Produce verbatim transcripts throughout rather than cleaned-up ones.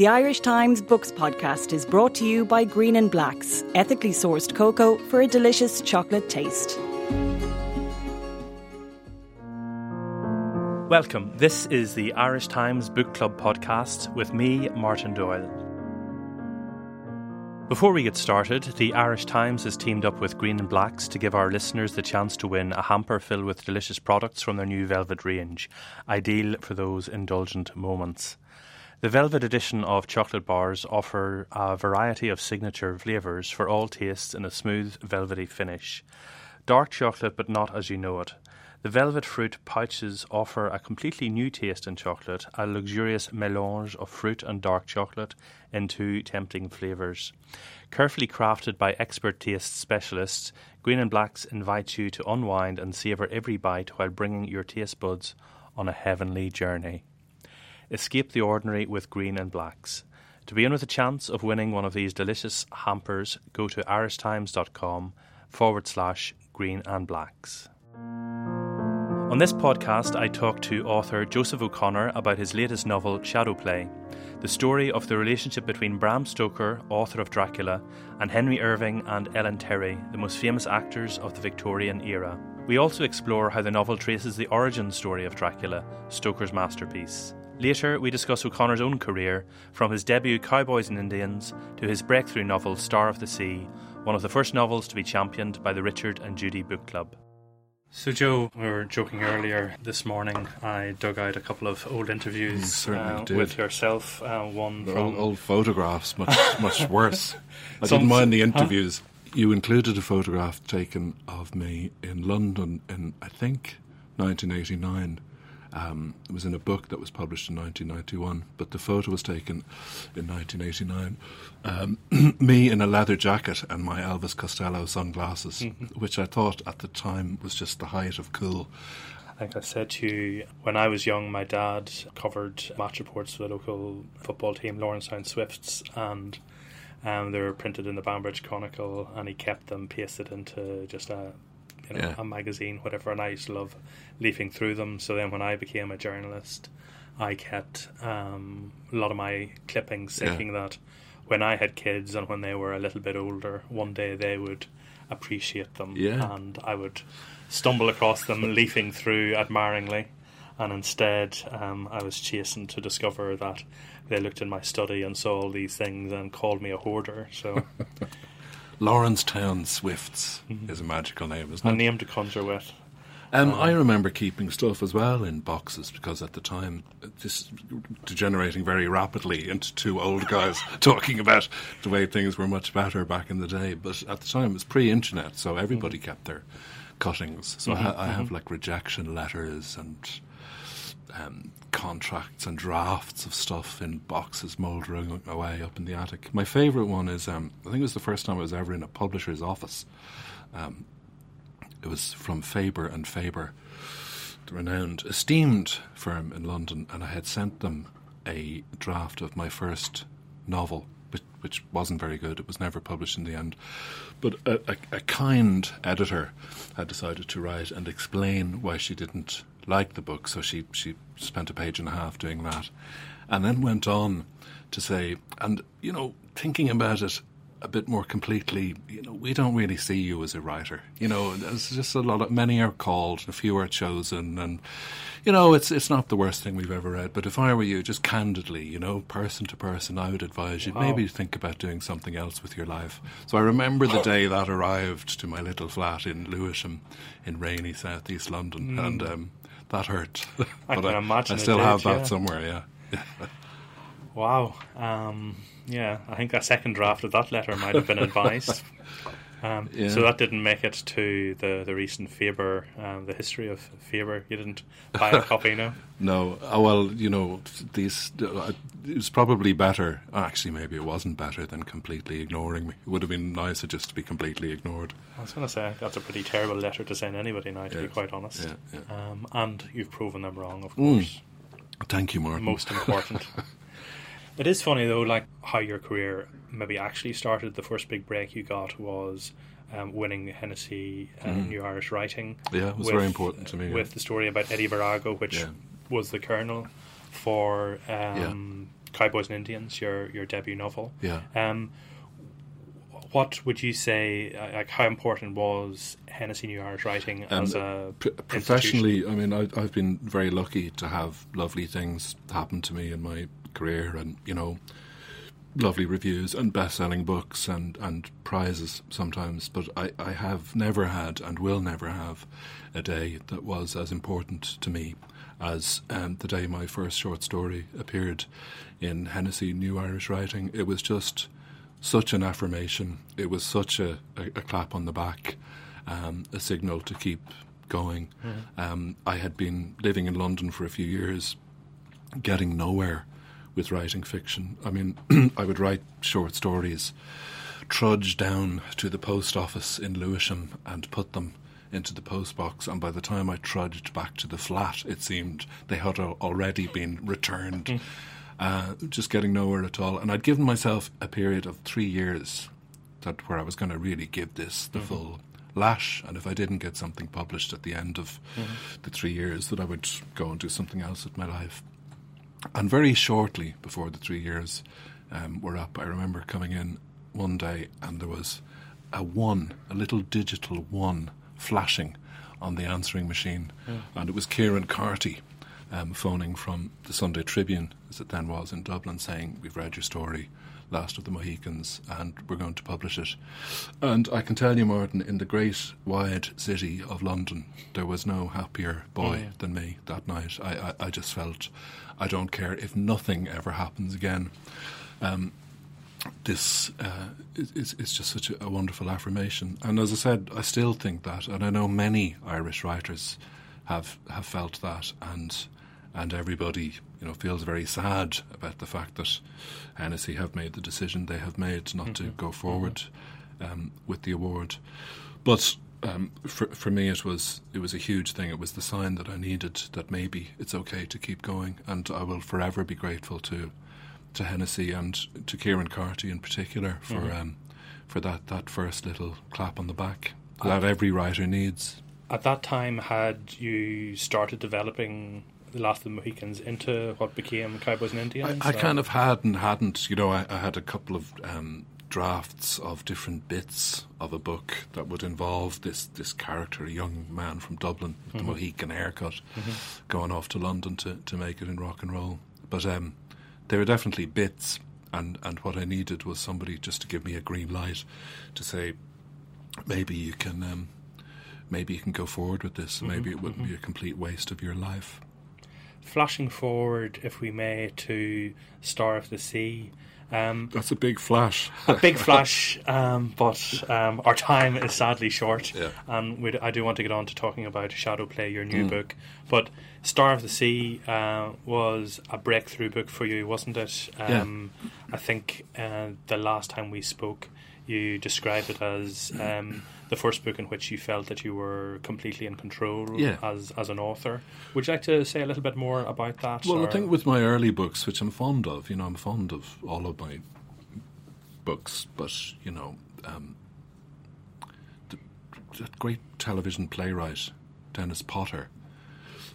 The Irish Times Books Podcast is brought to you by Green and Blacks, ethically sourced cocoa for a delicious chocolate taste. Welcome. This is the Irish Times Book Club Podcast with me, Martin Doyle. Before we get started, the Irish Times has teamed up with Green and Blacks to give our listeners the chance to win a hamper filled with delicious products from their new velvet range, ideal for those indulgent moments. The Velvet edition of chocolate bars offer a variety of signature flavours for all tastes in a smooth, velvety finish. Dark chocolate, but not as you know it. The Velvet Fruit pouches offer a completely new taste in chocolate, a luxurious mélange of fruit and dark chocolate in two tempting flavours. Carefully crafted by expert taste specialists, Green and Blacks invites you to unwind and savour every bite while bringing your taste buds on a heavenly journey. Escape the ordinary with Green and Blacks. To be in with a chance of winning one of these delicious hampers, go to irishtimes.com forward slash green and blacks. On this podcast, I talk to author Joseph O'Connor about his latest novel, Shadowplay, the story of the relationship between Bram Stoker, author of Dracula, and Henry Irving and Ellen Terry, the most famous actors of the Victorian era. We also explore how the novel traces the origin story of Dracula, Stoker's masterpiece. Later, we discuss O'Connor's own career, from his debut Cowboys and Indians to his breakthrough novel Star of the Sea, one of the first novels to be championed by the Richard and Judy book club. So Joe, we were joking earlier this morning, I dug out a couple of old interviews you uh, with yourself. Uh, one the from... Old, old photographs, much much worse. I Some... didn't mind the interviews. Huh? You included a photograph taken of me in London in, I think, nineteen eighty-nine. Um, it was in a book that was published in nineteen ninety-one, but the photo was taken in nineteen eighty-nine. Um, me in a leather jacket and my Elvis Costello sunglasses, mm-hmm. which I thought at the time was just the height of cool. I think I said to you, when I was young, my dad covered match reports for the local football team, Lawrencetown Swifts, and um, they were printed in the Banbridge Chronicle, and he kept them pasted into just a You know, yeah. a magazine, whatever, and I used to love leafing through them. So then when I became a journalist, I kept um, a lot of my clippings, thinking yeah. that when I had kids and when they were a little bit older, one day they would appreciate them. Yeah. And I would stumble across them, leafing through admiringly. And instead, um, I was chastened to discover that they looked in my study and saw all these things and called me a hoarder. So... Lawrencetown Swifts mm-hmm. is a magical name, isn't it? A name to conjure with. Um, um, I remember keeping stuff as well in boxes because at the time, this degenerating very rapidly into two old guys talking about the way things were much better back in the day. But at the time, it was pre-internet, so everybody mm-hmm. kept their cuttings. So mm-hmm, I, ha- I mm-hmm. have like rejection letters and um, contracts and drafts of stuff in boxes mouldering away up in the attic. My favourite one is, um, I think it was the first time I was ever in a publisher's office. Um, it was from Faber and Faber, the renowned, esteemed firm in London, and I had sent them a draft of my first novel, which, which wasn't very good. It was never published in the end. But a, a, a kind editor had decided to write and explain why she didn't like the book, so she, she spent a page and a half doing that, and then went on to say, and, you know, thinking about it a bit more completely, you know, we don't really see you as a writer. You know, there's just a lot of, many are called, a few are chosen, and, you know, it's it's not the worst thing we've ever read, but if I were you, just candidly, you know, person to person, I would advise you wow. maybe think about doing something else with your life. So I remember the day that arrived to my little flat in Lewisham in rainy southeast London, mm. and... um That hurt. but I can I, imagine I still did, have that yeah. somewhere, yeah. wow. Um, yeah, I think a second draft of that letter might have been advised. Um, yeah. So that didn't make it to the, the recent Faber, um, the history of Faber. You didn't buy a copy, no? No. Oh, well, you know, these, uh, it was probably better. Actually, maybe it wasn't better than completely ignoring me. It would have been nicer just to be completely ignored. I was going to say, that's a pretty terrible letter to send anybody now, to yeah. be quite honest. Yeah, yeah. Um, and you've proven them wrong, of course. Mm. Thank you, Martin. Most important. It is funny, though, like how your career maybe actually started. The first big break you got was um, winning Hennessy uh, mm. New Irish Writing. Yeah, it was with, very important to me. Yeah. With the story about Eddie Virago, which yeah. was the kernel for um, yeah. Cowboys and Indians, your your debut novel. Yeah. Um, what would you say, like, how important was Hennessy New Irish Writing um, as a pr- professionally? I mean, I, I've been very lucky to have lovely things happen to me in my career, and you know, lovely reviews and best-selling books and, and prizes sometimes. But I, I have never had and will never have a day that was as important to me as um, the day my first short story appeared in Hennessy New Irish Writing. It was just such an affirmation. It was such a, a, a clap on the back, um, a signal to keep going. Mm-hmm. Um, I had been living in London for a few years, getting nowhere with writing fiction. I mean, I would write short stories, trudge down to the post office in Lewisham and put them into the postbox, and by the time I trudged back to the flat, it seemed they had already been returned. Uh, just getting nowhere at all. And I'd given myself a period of three years that where I was going to really give this the mm-hmm. full lash, and if I didn't get something published at the end of mm-hmm. the three years, that I would go and do something else with my life. And very shortly before the three years um, were up, I remember coming in one day and there was a one, a little digital one, flashing on the answering machine. Mm. And it was Kieran Carty Um, phoning from the Sunday Tribune, as it then was, in Dublin, saying, "We've read your story, Last of the Mohicans, and we're going to publish it." And I can tell you, Martin, in the great wide city of London, there was no happier boy yeah, yeah. than me that night. I, I, I just felt, I don't care if nothing ever happens again. Um, this uh, is, is just such a, a wonderful affirmation. And as I said, I still think that, and I know many Irish writers have have felt that, and... And everybody, you know, feels very sad about the fact that Hennessy have made the decision they have made not mm-hmm. to go forward mm-hmm. um, with the award. But um, for for me, it was it was a huge thing. It was the sign that I needed that maybe it's okay to keep going. And I will forever be grateful to to Hennessy and to Kieran Carty in particular for mm-hmm. um, for that that first little clap on the back that every writer needs. At that time, had you started developing The Last of the Mohicans into what became Cowboys and Indians? I, I kind of had and hadn't. You know, I, I had a couple of um, drafts of different bits of a book that would involve this, this character, a young man from Dublin with mm-hmm. the Mohican haircut, mm-hmm. going off to London to, to make it in rock and roll. But um, they were definitely bits, and, and what I needed was somebody just to give me a green light to say, maybe you can, um, maybe you can go forward with this, mm-hmm. maybe it wouldn't mm-hmm. be a complete waste of your life. Flashing forward, if we may, to Star of the Sea. Um, That's a big flash. a big flash, um, but um, our time is sadly short. Yeah. Um, we'd, I do want to get on to talking about Shadowplay, your new mm. book. But Star of the Sea uh, was a breakthrough book for you, wasn't it? Um, yeah. I think uh, the last time we spoke, you described it as um, the first book in which you felt that you were completely in control yeah. as as an author. Would you like to say a little bit more about that? Well, or? I think with my early books, which I'm fond of, you know, I'm fond of all of my books, but, you know, um, the, that great television playwright, Dennis Potter,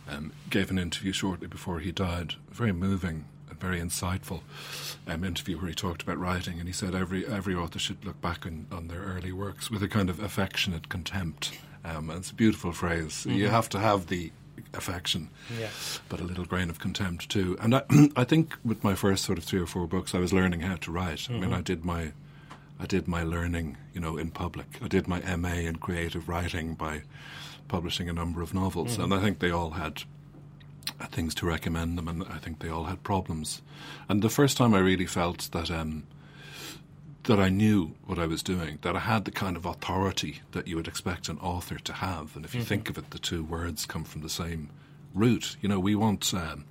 um, gave an interview shortly before he died, very moving, very insightful um, interview where he talked about writing, and he said every every author should look back on, on their early works with a kind of affectionate contempt. Um, and it's a beautiful phrase. Mm-hmm. You have to have the affection, yeah. but a little grain of contempt too. And I, I think with my first sort of three or four books, I was learning how to write. Mm-hmm. I mean, I did my I did my learning, you know, in public. I did my M A in creative writing by publishing a number of novels, mm-hmm. and I think they all had things to recommend them, and I think they all had problems. And the first time I really felt that um, that I knew what I was doing, that I had the kind of authority that you would expect an author to have. And if you mm-hmm. think of it, the two words come from the same root. You know, we want um,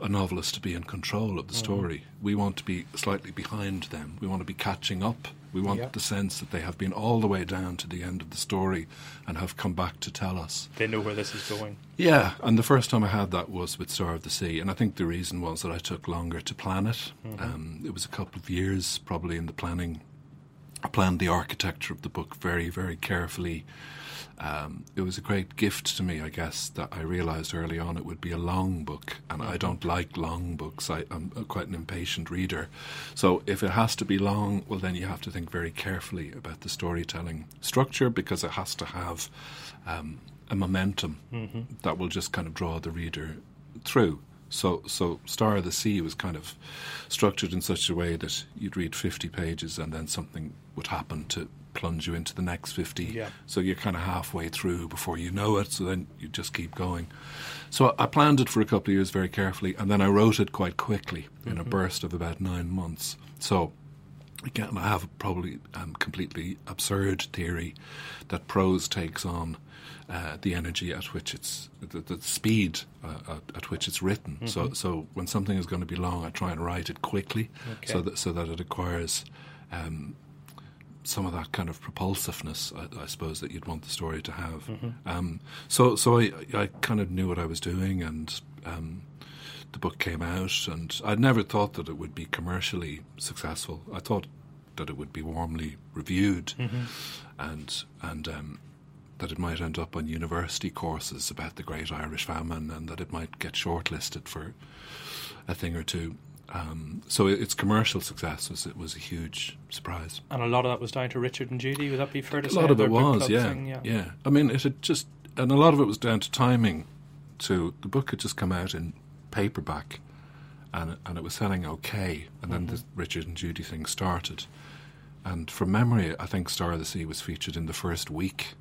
a novelist to be in control of the mm-hmm. story. We want to be slightly behind them. We want to be catching up. We want yeah. the sense that they have been all the way down to the end of the story and have come back to tell us. They know where this is going. Yeah, and the first time I had that was with Star of the Sea, and I think the reason was that I took longer to plan it. Mm-hmm. Um, it was a couple of years probably in the planning planned the architecture of the book very, very carefully. Um, it was a great gift to me, I guess, that I realised early on it would be a long book, and I don't like long books. I, I'm quite an impatient reader. So if it has to be long, well, then you have to think very carefully about the storytelling structure, because it has to have um, a momentum mm-hmm. that will just kind of draw the reader through. So so Star of the Sea was kind of structured in such a way that you'd read fifty pages and then something would happen to plunge you into the next fifty. Yeah. So you're kind of halfway through before you know it, so then you just keep going. So I planned it for a couple of years very carefully, and then I wrote it quite quickly mm-hmm. in a burst of about nine months. So again, I have probably a um, completely absurd theory that prose takes on Uh, the energy at which it's, the, the speed uh, at, at which it's written. Mm-hmm. So so when something is going to be long, I try and write it quickly okay. so that so that it acquires um, some of that kind of propulsiveness, I, I suppose, that you'd want the story to have. Mm-hmm. Um, so so I, I kind of knew what I was doing, and um, the book came out, and I'd never thought that it would be commercially successful. I thought that it would be warmly reviewed, mm-hmm. and... and um, that it might end up on university courses about the Great Irish Famine, and that it might get shortlisted for a thing or two. Um, so its commercial success was, it was a huge surprise. And a lot of that was down to Richard and Judy, would that be fair to say? A lot of it was, yeah, yeah. yeah. I mean, it had just... And a lot of it was down to timing, too. The book had just come out in paperback, and, and it was selling okay. And then mm-hmm. the Richard and Judy thing started. And from memory, I think Star of the Sea was featured in the first week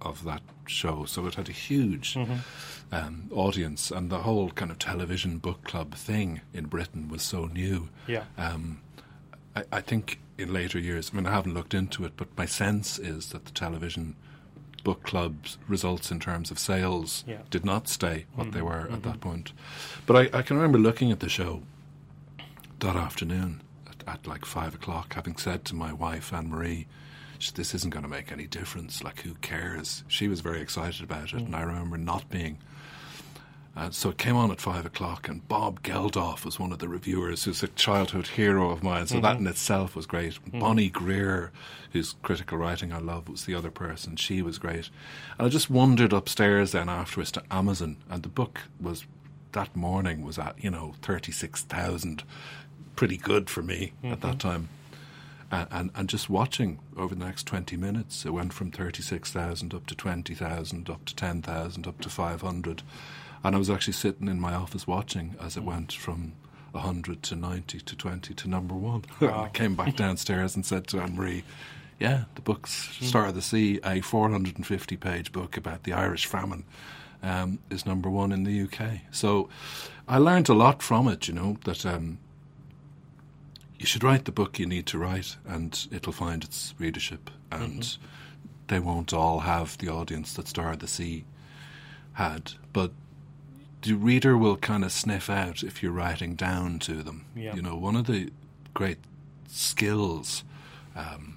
of that show, so it had a huge mm-hmm. um, audience, and the whole kind of television book club thing in Britain was so new. Yeah, um, I, I think in later years, I mean, I haven't looked into it, but my sense is that the television book club's results in terms of sales yeah. did not stay what mm-hmm. they were mm-hmm. at that point. But I, I can remember looking at the show that afternoon at, at like five o'clock, having said to my wife, Anne-Marie, "This isn't going to make any difference, like, who cares?" She was very excited about it, mm. and I remember not being. Uh, so it came on at five o'clock, and Bob Geldof was one of the reviewers, who's a childhood hero of mine, so mm-hmm. that in itself was great. Mm-hmm. Bonnie Greer, whose critical writing I love, was the other person. She was great. And I just wandered upstairs then afterwards to Amazon, and the book was, that morning, was at, you know, thirty-six thousand. Pretty good for me mm-hmm. at that time. And, and, and just watching over the next twenty minutes, it went from thirty-six thousand up to twenty thousand, up to ten thousand, up to five hundred. And I was actually sitting in my office watching as it went from one hundred to ninety to twenty to number one. Wow. And I came back downstairs and said to Anne-Marie, yeah, the book's Star of the Sea, a four hundred fifty page book about the Irish famine, um, is number one in the U K. So I learned a lot from it, you know, that... Um, you should write the book you need to write, and it'll find its readership, and mm-hmm. they won't all have the audience that Star of the Sea had, but the reader will kind of sniff out if you're writing down to them. Yeah. You know, one of the great skills um,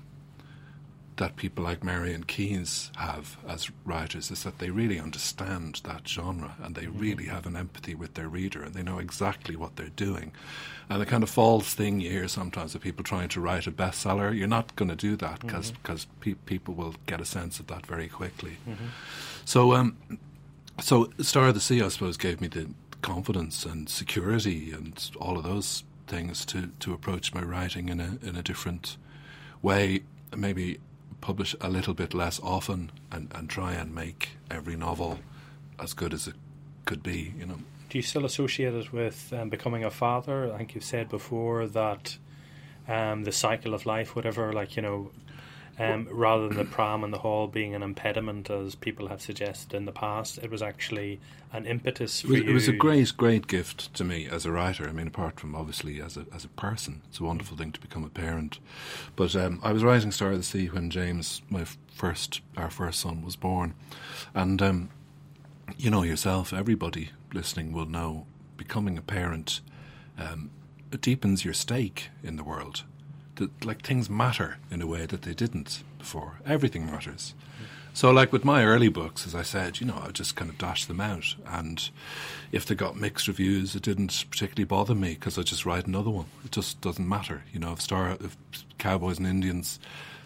that people like Marion Keynes have as writers is that they really understand that genre, and they mm-hmm. really have an empathy with their reader, and they know exactly what they're doing. And the kind of false thing you hear sometimes of people trying to write a bestseller, you're not going to do that because mm-hmm. pe- people will get a sense of that very quickly. Mm-hmm. So um, so Star of the Sea, I suppose, gave me the confidence and security and all of those things to, to approach my writing in a in a different way, maybe publish a little bit less often, and, and try and make every novel as good as it could be, you know. Do you still associate it with um, becoming a father? I think you've said before that um, the cycle of life, whatever, like, you know, um, well, rather than the pram and the hall being an impediment, as people have suggested in the past, it was actually an impetus for it was, you. It was a great, great gift to me as a writer. I mean, apart from, obviously, as a as a person, it's a wonderful thing to become a parent. But um, I was writing Star of the Sea when James, my first, our first son, was born. And... Um, you know yourself, everybody listening will know, becoming a parent um, it deepens your stake in the world. The, like, things matter in a way that they didn't before. Everything matters. Mm-hmm. So, like with my early books, as I said, you know, I just kind of dashed them out. And if they got mixed reviews, it didn't particularly bother me because I just write another one. It just doesn't matter. You know, if, Star, if Cowboys and Indians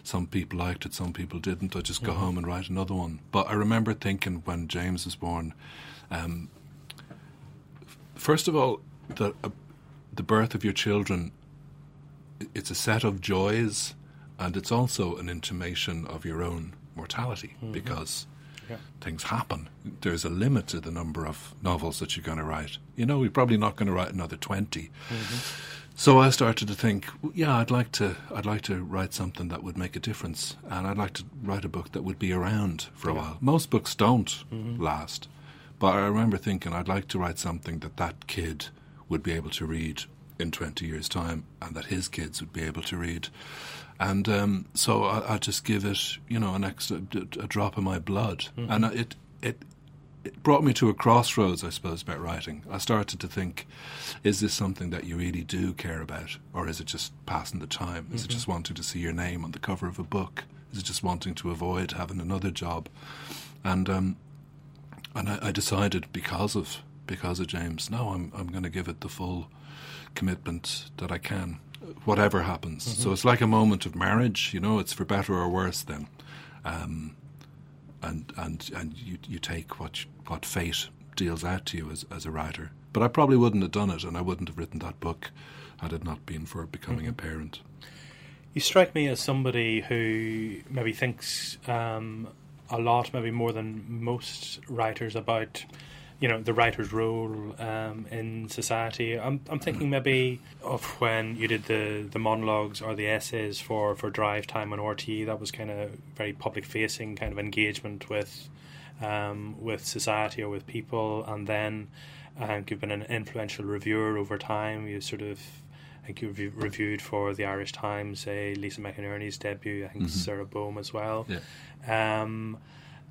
Some people liked it, some people didn't. I just go mm-hmm. home and write another one. But I remember thinking when James was born, um, first of all, that uh, the birth of your children, it's a set of joys, and it's also an intimation of your own mortality, mm-hmm. because yeah. things happen. There's a limit to the number of novels that you're going to write. You know, you're probably not going to write another twenty. Mm-hmm. So I started to think, yeah, I'd like to I'd like to write something that would make a difference, and I'd like to write a book that would be around for a yeah. while. Most books don't mm-hmm. last, but I remember thinking I'd like to write something that that kid would be able to read in twenty years' time, and that his kids would be able to read. And um, so I, I just give it, you know, an extra a drop of my blood. Mm-hmm. And it, it it brought me to a crossroads, I suppose, about writing. I started to think, is this something that you really do care about? Or is it just passing the time? Is mm-hmm. it just wanting to see your name on the cover of a book? Is it just wanting to avoid having another job? And um, and I, I decided because of because of James, no, I'm I'm going to give it the full commitment that I can, whatever happens. Mm-hmm. So it's like a moment of marriage, you know, it's for better or worse then. Um, and and and you you take what you, what fate deals out to you as, as a writer. But I probably wouldn't have done it, and I wouldn't have written that book had it not been for becoming mm-hmm. a parent. You strike me as somebody who maybe thinks um, a lot, maybe more than most writers, about, you know, the writer's role um, in society. I'm I'm thinking maybe of when you did the, the monologues or the essays for, for Drive Time on R T E. That was kind of very public-facing kind of engagement with um, with society or with people. And then I think you've been an influential reviewer over time. You sort of, I think you've reviewed for the Irish Times, say, Lisa McInerney's debut, I think mm-hmm. Sarah Bohm as well. Yeah. Um,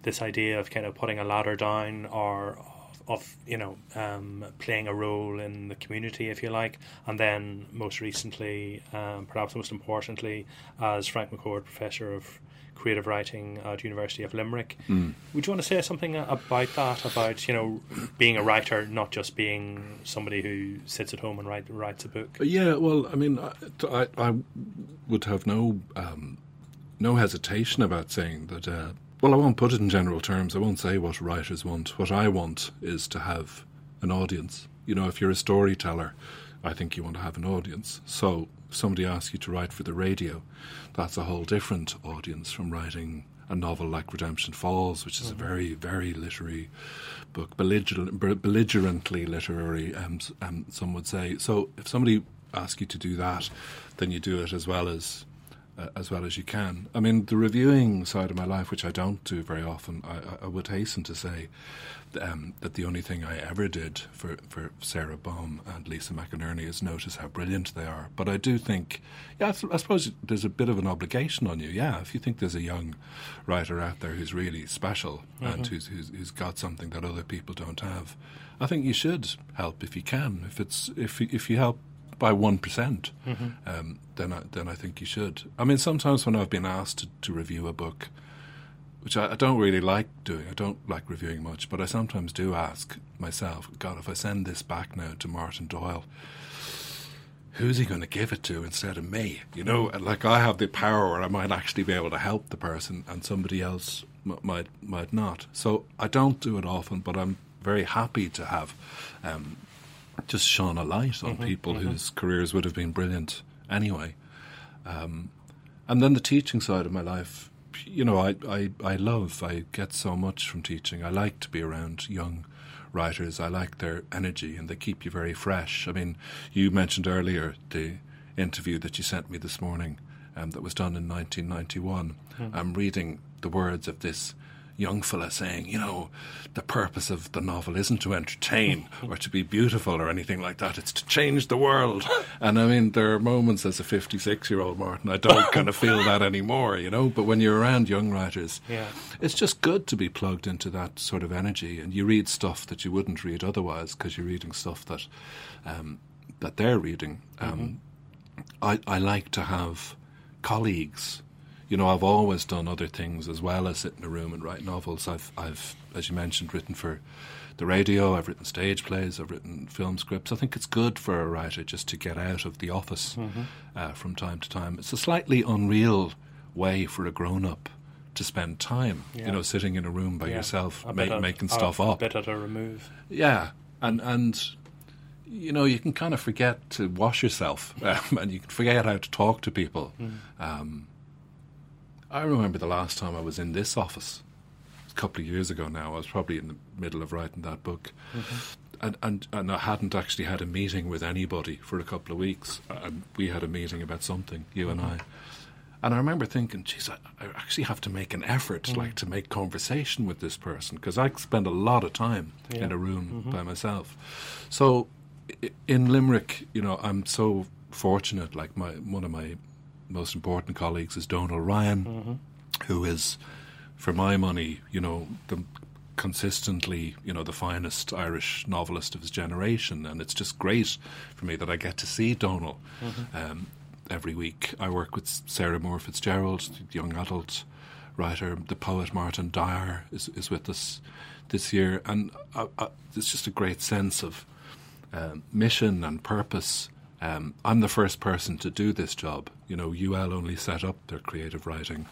this idea of kind of putting a ladder down or of, you know, um, playing a role in the community, if you like. And then most recently, um, perhaps most importantly, as Frank McCord Professor of Creative Writing at University of Limerick. Mm. Would you want to say something about that, about, you know, being a writer, not just being somebody who sits at home and write, writes a book? Yeah, well, I mean, I, I would have no, um, no hesitation about saying that... Uh, Well, I won't put it in general terms. I won't say what writers want. What I want is to have an audience. You know, if you're a storyteller, I think you want to have an audience. So if somebody asks you to write for the radio, that's a whole different audience from writing a novel like Redemption Falls, which is mm-hmm. a very, very literary book, belligerent, belligerently literary, um, um, some would say. So if somebody asks you to do that, then you do it as well as... as well as you can. I mean, the reviewing side of my life, which I don't do very often, I, I would hasten to say um, that the only thing I ever did for, for Sarah Bohm and Lisa McInerney is notice how brilliant they are. But I do think, yeah, I suppose there's a bit of an obligation on you, yeah, if you think there's a young writer out there who's really special mm-hmm. and who's, who's who's got something that other people don't have, I think you should help if you can. If it's if if you help by one percent, mm-hmm. um, then I, then I think you should. I mean, sometimes when I've been asked to, to review a book, which I, I don't really like doing, I don't like reviewing much, but I sometimes do ask myself, God, if I send this back now to Martin Doyle, who's he going to give it to instead of me? You know, and like I have the power, or I might actually be able to help the person, and somebody else m- might might not. So I don't do it often, but I'm very happy to have. Um, just shone a light on mm-hmm, people mm-hmm. whose careers would have been brilliant anyway. Um, and then the teaching side of my life, you know, I, I, I love, I get so much from teaching. I like to be around young writers. I like their energy, and they keep you very fresh. I mean, you mentioned earlier the interview that you sent me this morning um, that was done in nineteen ninety-one. Mm-hmm. I'm reading the words of this young fella saying, you know, the purpose of the novel isn't to entertain or to be beautiful or anything like that. It's to change the world. And I mean, there are moments as a fifty-six-year-old Martin, I don't kind of feel that anymore, you know. But when you're around young writers, yeah. it's just good to be plugged into that sort of energy. And you read stuff that you wouldn't read otherwise because you're reading stuff that um, that they're reading. Um, mm-hmm. I, I like to have colleagues. You know, I've always done other things as well as sit in a room and write novels. I've, I've, as you mentioned, written for the radio. I've written stage plays. I've written film scripts. I think it's good for a writer just to get out of the office mm-hmm. uh, from time to time. It's a slightly unreal way for a grown-up to spend time, yeah. you know, sitting in a room by yeah. yourself, make, at, making stuff a, up. A bit at a remove. Yeah, and, and, you know, you can kind of forget to wash yourself um, and you can forget how to talk to people. Mm. Um, I remember the last time I was in this office, a couple of years ago now, I was probably in the middle of writing that book, mm-hmm. and, and, and I hadn't actually had a meeting with anybody for a couple of weeks. And we had a meeting about something, you mm-hmm. and I. And I remember thinking, geez, I, I actually have to make an effort, mm. like, to make conversation with this person, because I spend a lot of time yeah. in a room mm-hmm. by myself. So I- in Limerick, you know, I'm so fortunate. Like, my one of my most important colleagues is Donal Ryan, mm-hmm. who is, for my money, you know, the consistently, you know, the finest Irish novelist of his generation. And it's just great for me that I get to see Donal. Mm-hmm. Um, Every week I work with Sarah Moore Fitzgerald, the young adult writer. The poet Martin Dyer is, is with us this year. And I, I, it's just a great sense of um, mission and purpose. Um, I'm the first person to do this job. You know, U L only set up their creative writing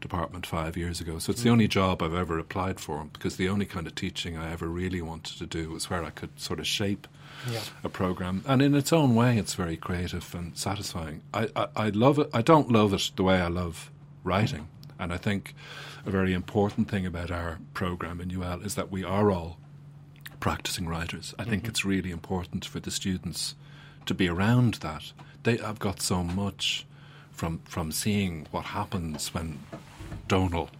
department five years ago. So it's mm. the only job I've ever applied for, because the only kind of teaching I ever really wanted to do was where I could sort of shape Yeah. a program, and in its own way, it's very creative and satisfying. I, I, I love it. I don't love it the way I love writing, and I think a very important thing about our program in U L is that we are all practicing writers. I mm-hmm. think it's really important for the students to be around that. They have got so much from from seeing what happens when Donal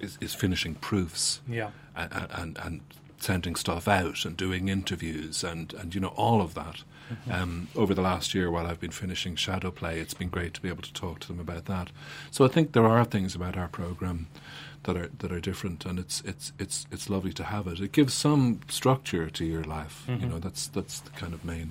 is, is finishing proofs. Yeah, and and. and, and sending stuff out and doing interviews and, and you know, all of that. Mm-hmm. Um, over the last year while I've been finishing Shadowplay, it's been great to be able to talk to them about that. So I think there are things about our programme that are that are different, and it's it's it's it's lovely to have it. It gives some structure to your life. Mm-hmm. You know, that's that's the kind of main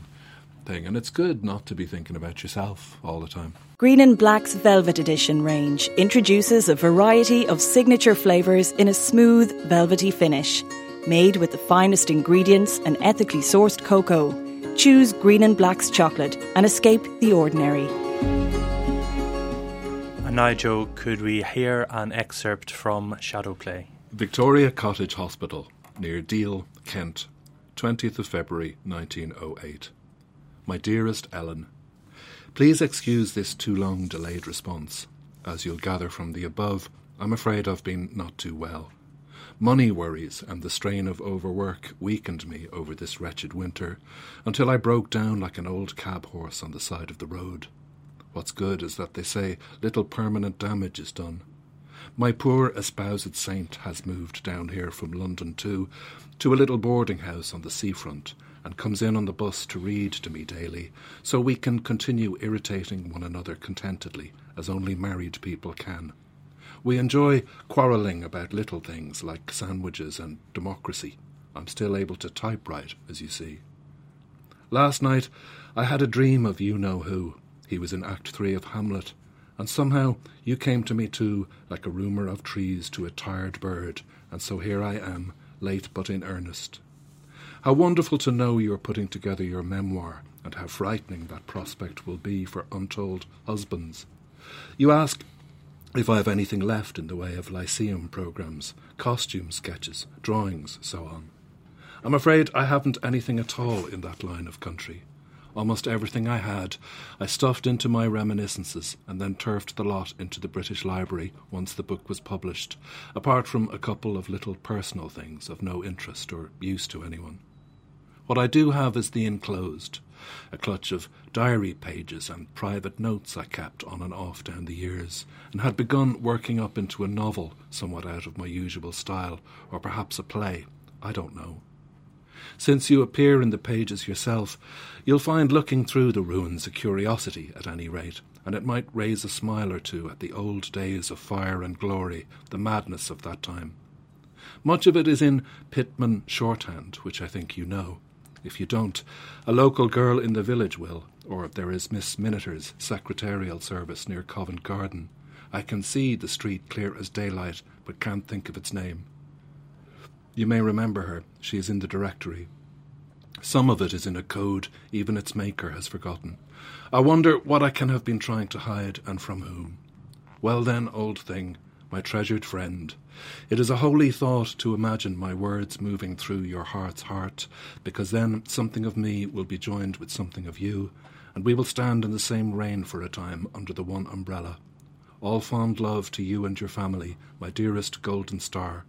thing. And it's good not to be thinking about yourself all the time. Green and Black's Velvet Edition range introduces a variety of signature flavours in a smooth, velvety finish. Made with the finest ingredients and ethically sourced cocoa. Choose Green and Black's chocolate and escape the ordinary. And now, Joe, could we hear an excerpt from Shadowplay? Victoria Cottage Hospital, near Deal, Kent, twentieth of February, nineteen oh eight. My dearest Ellen, please excuse this too long delayed response. As you'll gather from the above, I'm afraid I've been not too well. Money worries and the strain of overwork weakened me over this wretched winter until I broke down like an old cab horse on the side of the road. What's good is that they say little permanent damage is done. My poor espoused saint has moved down here from London too, to a little boarding house on the seafront, and comes in on the bus to read to me daily, so we can continue irritating one another contentedly, as only married people can. We enjoy quarrelling about little things like sandwiches and democracy. I'm still able to typewrite, as you see. Last night, I had a dream of you-know-who. He was in Act Three of Hamlet, and somehow you came to me too, like a rumour of trees to a tired bird, and so here I am, late but in earnest. How wonderful to know you are putting together your memoir, and how frightening that prospect will be for untold husbands. You ask if I have anything left in the way of lyceum programmes, costume sketches, drawings, so on. I'm afraid I haven't anything at all in that line of country. Almost everything I had, I stuffed into my reminiscences and then turfed the lot into the British Library once the book was published, apart from a couple of little personal things of no interest or use to anyone. What I do have is the enclosed, a clutch of diary pages and private notes I kept on and off down the years, and had begun working up into a novel somewhat out of my usual style, or perhaps a play, I don't know. Since you appear in the pages yourself, you'll find looking through the ruins a curiosity at any rate, and it might raise a smile or two at the old days of fire and glory, the madness of that time. Much of it is in Pitman shorthand, which I think you know. If you don't, a local girl in the village will, or if there is Miss Miniter's secretarial service near Covent Garden. I can see the street clear as daylight, but can't think of its name. You may remember her. She is in the directory. Some of it is in a code even its maker has forgotten. I wonder what I can have been trying to hide and from whom. Well then, old thing, my treasured friend, it is a holy thought to imagine my words moving through your heart's heart, because then something of me will be joined with something of you, and we will stand in the same rain for a time under the one umbrella. All fond love to you and your family, my dearest golden star,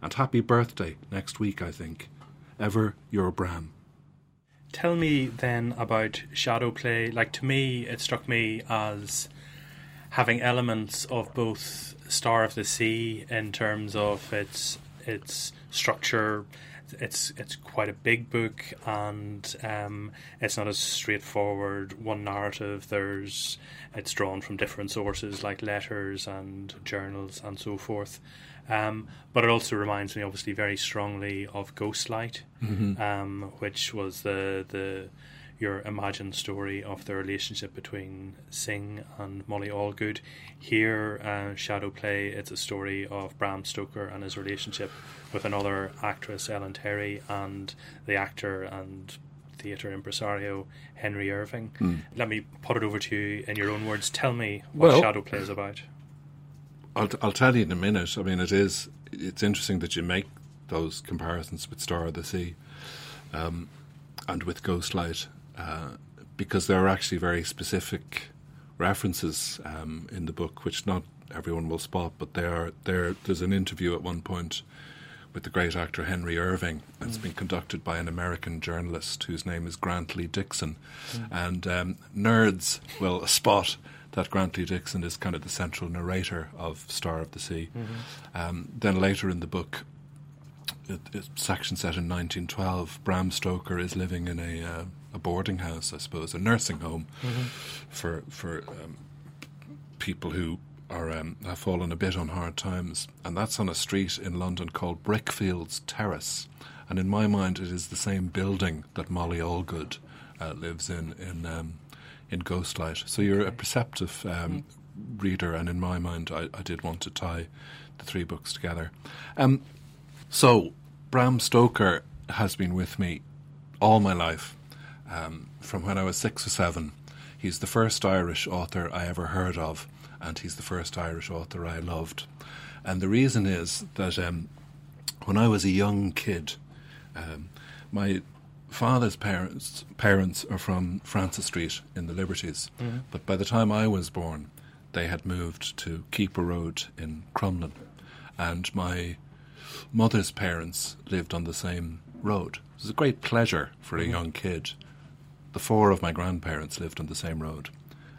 and happy birthday next week, I think. Ever your Bram. Tell me then about Shadowplay. Like, to me, it struck me as having elements of both Star of the Sea in terms of its its structure. It's it's quite a big book, and um, it's not as straightforward one narrative. There's it's drawn from different sources like letters and journals and so forth. Um, but it also reminds me, obviously, very strongly of Ghost Light, mm-hmm. um, which was the the your imagined story of the relationship between Singh and Molly Allgood. Here, uh, Shadowplay, it's a story of Bram Stoker and his relationship with another actress, Ellen Terry, and the actor and theatre impresario Henry Irving. Mm. Let me put it over to you in your own words. Tell me what well, Shadowplay is about. I'll, t- I'll tell you in a minute. I mean, it is. It's interesting that you make those comparisons with Star of the Sea um, and with Ghost Light, uh, because there are actually very specific references um, in the book, which not everyone will spot. But they are, there. There's an interview at one point with the great actor Henry Irving. And mm. It's been conducted by an American journalist whose name is Grantley Dixon, mm. and um, nerds will spot that Grantley Dixon is kind of the central narrator of Star of the Sea. Mm-hmm. Um, then later in the book, it, it's section set in nineteen twelve, Bram Stoker is living in a, uh, a boarding house, I suppose, a nursing home mm-hmm. for for um, people who are um, have fallen a bit on hard times. And that's on a street in London called Brickfields Terrace. And in my mind, it is the same building that Molly Allgood uh, lives in, in um in Ghost Light. So you're okay. a perceptive um, mm. reader, and in my mind, I, I did want to tie the three books together. Um, so Bram Stoker has been with me all my life, um, from when I was six or seven. He's the first Irish author I ever heard of, and he's the first Irish author I loved. And the reason is that um, when I was a young kid, um, my father's parents parents are from Francis Street in the Liberties, mm-hmm. but by the time I was born, they had moved to Keeper Road in Crumlin, and my mother's parents lived on the same road. It was a great pleasure for a young kid. The four of my grandparents lived on the same road,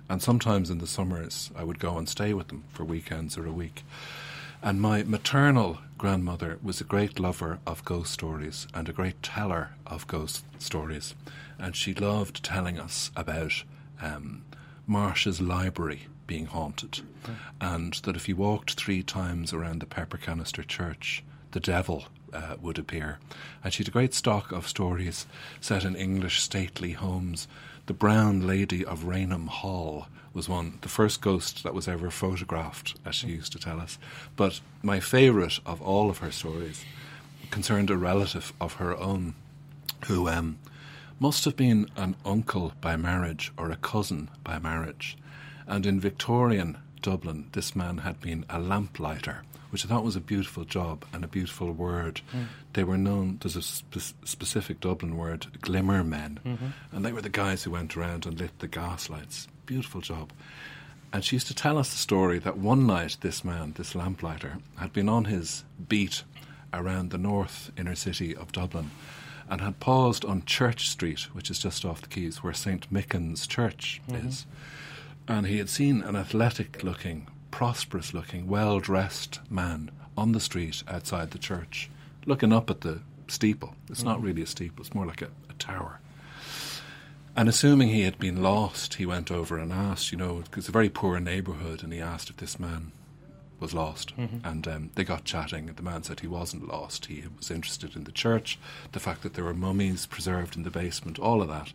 and sometimes in the summers I would go and stay with them for weekends or a week. And my maternal grandmother was a great lover of ghost stories and a great teller of ghost stories. And she loved telling us about um, Marsh's library being haunted. Okay. And that if you walked three times around the Pepper Canister Church, the devil uh, would appear. And she had a great stock of stories set in English stately homes. The Brown Lady of Raynham Hall was one, the first ghost that was ever photographed, as she used to tell us. But my favourite of all of her stories concerned a relative of her own who um, must have been an uncle by marriage or a cousin by marriage. And in Victorian Dublin, this man had been a lamplighter, which I thought was a beautiful job and a beautiful word. Mm. They were known, there's a spe- specific Dublin word, glimmer men, mm-hmm. and they were the guys who went around and lit the gaslights. Beautiful job. And she used to tell us the story that one night this man, this lamplighter, had been on his beat around the north inner city of Dublin and had paused on Church Street, which is just off the quays, where Saint Mickens Church mm-hmm. is. And he had seen an athletic-looking, prosperous-looking, well-dressed man on the street outside the church, looking up at the steeple. It's mm. not really a steeple, it's more like a, a tower. And assuming he had been lost, he went over and asked, you know, it's a very poor neighbourhood, and he asked if this man was lost. Mm-hmm. And um, they got chatting, and the man said he wasn't lost. He was interested in the church, the fact that there were mummies preserved in the basement, all of that.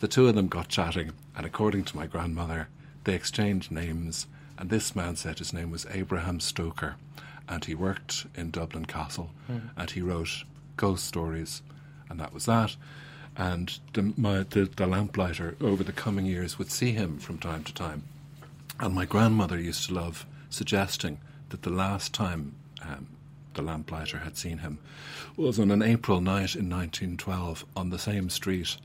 The two of them got chatting, and according to my grandmother, they exchanged names, and this man said his name was Abraham Stoker, and he worked in Dublin Castle, mm. and he wrote ghost stories, and that was that. And the, my, the, the lamplighter, over the coming years, would see him from time to time. And my grandmother used to love suggesting that the last time um, the lamplighter had seen him was on an April night in nineteen twelve on the same street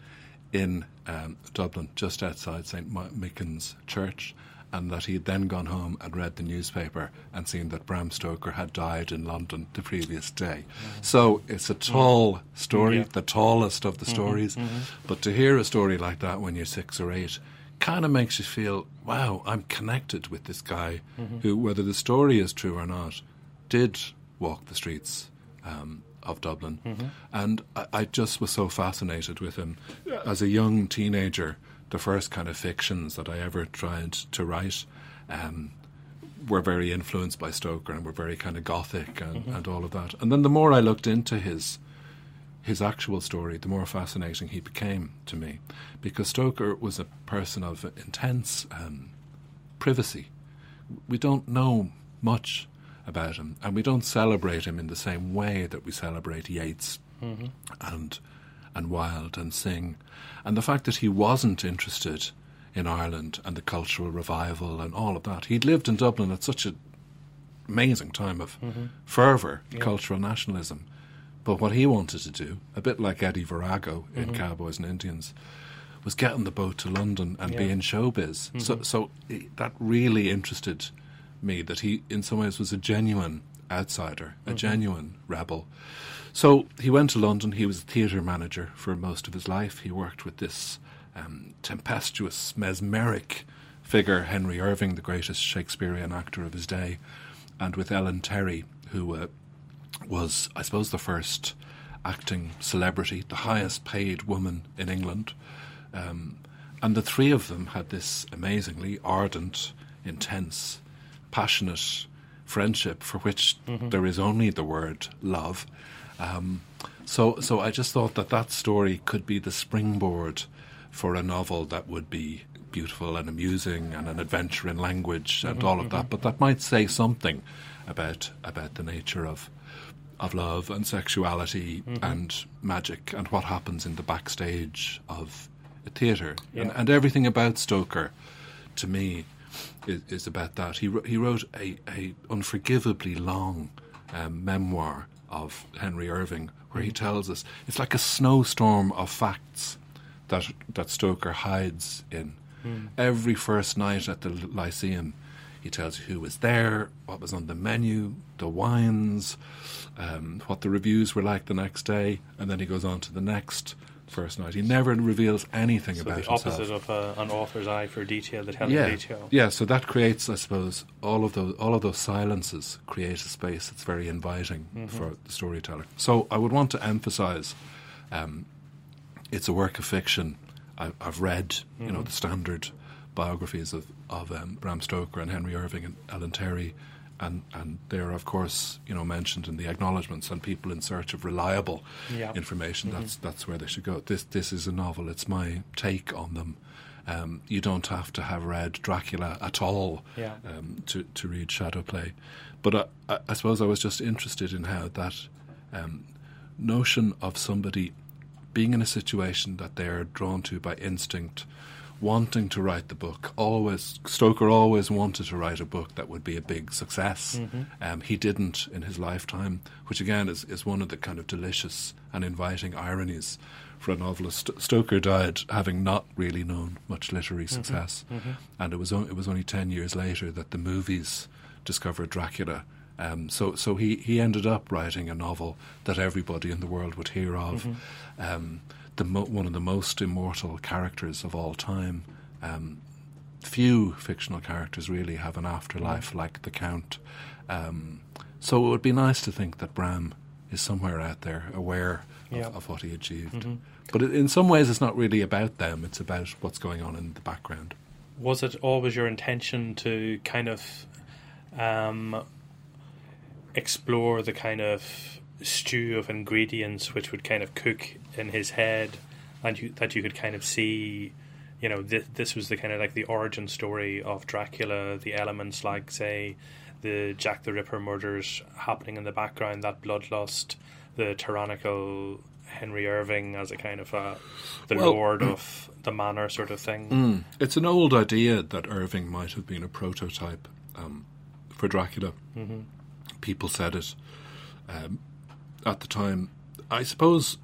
in um, Dublin, just outside Saint Mickens Church, and that he had then gone home and read the newspaper and seen that Bram Stoker had died in London the previous day. Mm-hmm. So it's a tall mm-hmm. story, yeah. the tallest of the mm-hmm. stories, mm-hmm. but to hear a story like that when you're six or eight kind of makes you feel, wow, I'm connected with this guy mm-hmm. who, whether the story is true or not, did walk the streets um, of Dublin. Mm-hmm. And I, I just was so fascinated with him. As a young teenager, the first kind of fictions that I ever tried to write um, were very influenced by Stoker and were very kind of gothic and, mm-hmm. and all of that. And then the more I looked into his his actual story, the more fascinating he became to me, because Stoker was a person of intense um, privacy. We don't know much about him, and we don't celebrate him in the same way that we celebrate Yeats mm-hmm. and and Wilde and Singh. And the fact that he wasn't interested in Ireland and the cultural revival and all of that. He'd lived in Dublin at such an amazing time of mm-hmm. fervour, yeah. cultural nationalism. But what he wanted to do, a bit like Eddie Virago in mm-hmm. Cowboys and Indians, was get on the boat to London and yeah. be in showbiz. Mm-hmm. So, so that really interested me, that he in some ways was a genuine outsider, a mm-hmm. genuine rebel. So he went to London. He was a theatre manager for most of his life. He worked with this um, tempestuous, mesmeric figure, Henry Irving, the greatest Shakespearean actor of his day, and with Ellen Terry, who uh, was, I suppose, the first acting celebrity, the highest paid woman in England. Um, and the three of them had this amazingly ardent, intense, passionate friendship for which mm-hmm. there is only the word love. Um, so, so I just thought that that story could be the springboard for a novel that would be beautiful and amusing and an adventure in language and mm-hmm, all of mm-hmm. that. But that might say something about about the nature of of love and sexuality mm-hmm. and magic and what happens in the backstage of a theatre. Yeah. And, and everything about Stoker, to me, is, is about that. He he wrote a, a unforgivably long um, memoir of Henry Irving, where he tells us it's like a snowstorm of facts that that Stoker hides in. Mm. Every first night at the Lyceum, he tells you who was there, what was on the menu, the wines, um, what the reviews were like the next day, and then he goes on to the next first night. He never reveals anything so about himself. So the opposite of uh, an author's eye for detail, the telling yeah. detail. Yeah, so that creates, I suppose, all of those all of those silences create a space that's very inviting mm-hmm. for the storyteller. So I would want to emphasise um, it's a work of fiction. I, I've read, mm-hmm. you know, the standard biographies of, of um, Bram Stoker and Henry Irving and Ellen Terry, and, and they're, of course, you know, mentioned in the acknowledgements, and people in search of reliable yep. information, mm-hmm. that's that's where they should go. This this is a novel. It's my take on them. Um, you don't have to have read Dracula at all yeah. um, to, to read Shadowplay. But I, I, I suppose I was just interested in how that um, notion of somebody being in a situation that they're drawn to by instinct, wanting to write the book, always Stoker always wanted to write a book that would be a big success. Mm-hmm. Um, he didn't in his lifetime, which again is, is one of the kind of delicious and inviting ironies for a novelist. Stoker died having not really known much literary success, mm-hmm. Mm-hmm. and it was on, it was only ten years later that the movies discovered Dracula. Um, so so he he ended up writing a novel that everybody in the world would hear of. Mm-hmm. Um, The mo- one of the most immortal characters of all time. Um, few fictional characters really have an afterlife like the Count. Um, so it would be nice to think that Bram is somewhere out there aware of, yep. of what he achieved. Mm-hmm. But it, in some ways it's not really about them, it's about what's going on in the background. Was it always your intention to kind of um, explore the kind of stew of ingredients which would kind of cook in his head, and you, that you could kind of see, you know, th- this was the kind of like the origin story of Dracula, the elements like, say, the Jack the Ripper murders happening in the background, that bloodlust, the tyrannical Henry Irving as a kind of a, the well, lord of the manor sort of thing. Mm, it's an old idea that Irving might have been a prototype um, for Dracula. Mm-hmm. People said it. Um, at the time, I suppose,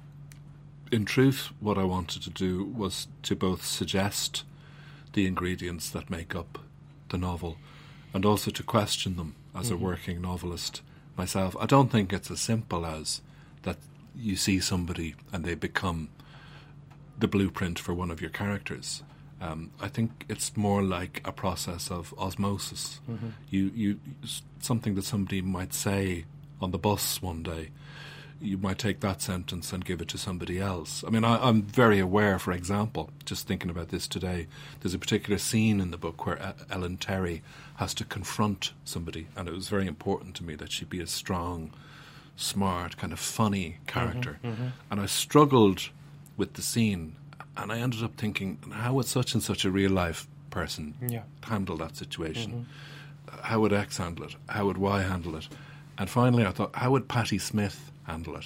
in truth, what I wanted to do was to both suggest the ingredients that make up the novel and also to question them as mm-hmm. a working novelist myself. I don't think it's as simple as that you see somebody and they become the blueprint for one of your characters. Um, I think it's more like a process of osmosis. Mm-hmm. You, you, something that somebody might say on the bus one day, you might take that sentence and give it to somebody else. I mean, I, I'm very aware, for example, just thinking about this today, there's a particular scene in the book where Ellen Terry has to confront somebody, and it was very important to me that she be a strong, smart, kind of funny character. Mm-hmm, mm-hmm. And I struggled with the scene, and I ended up thinking, how would such and such a real-life person yeah. handle that situation? Mm-hmm. How would X handle it? How would Y handle it? And finally I thought, how would Patti Smith handle it?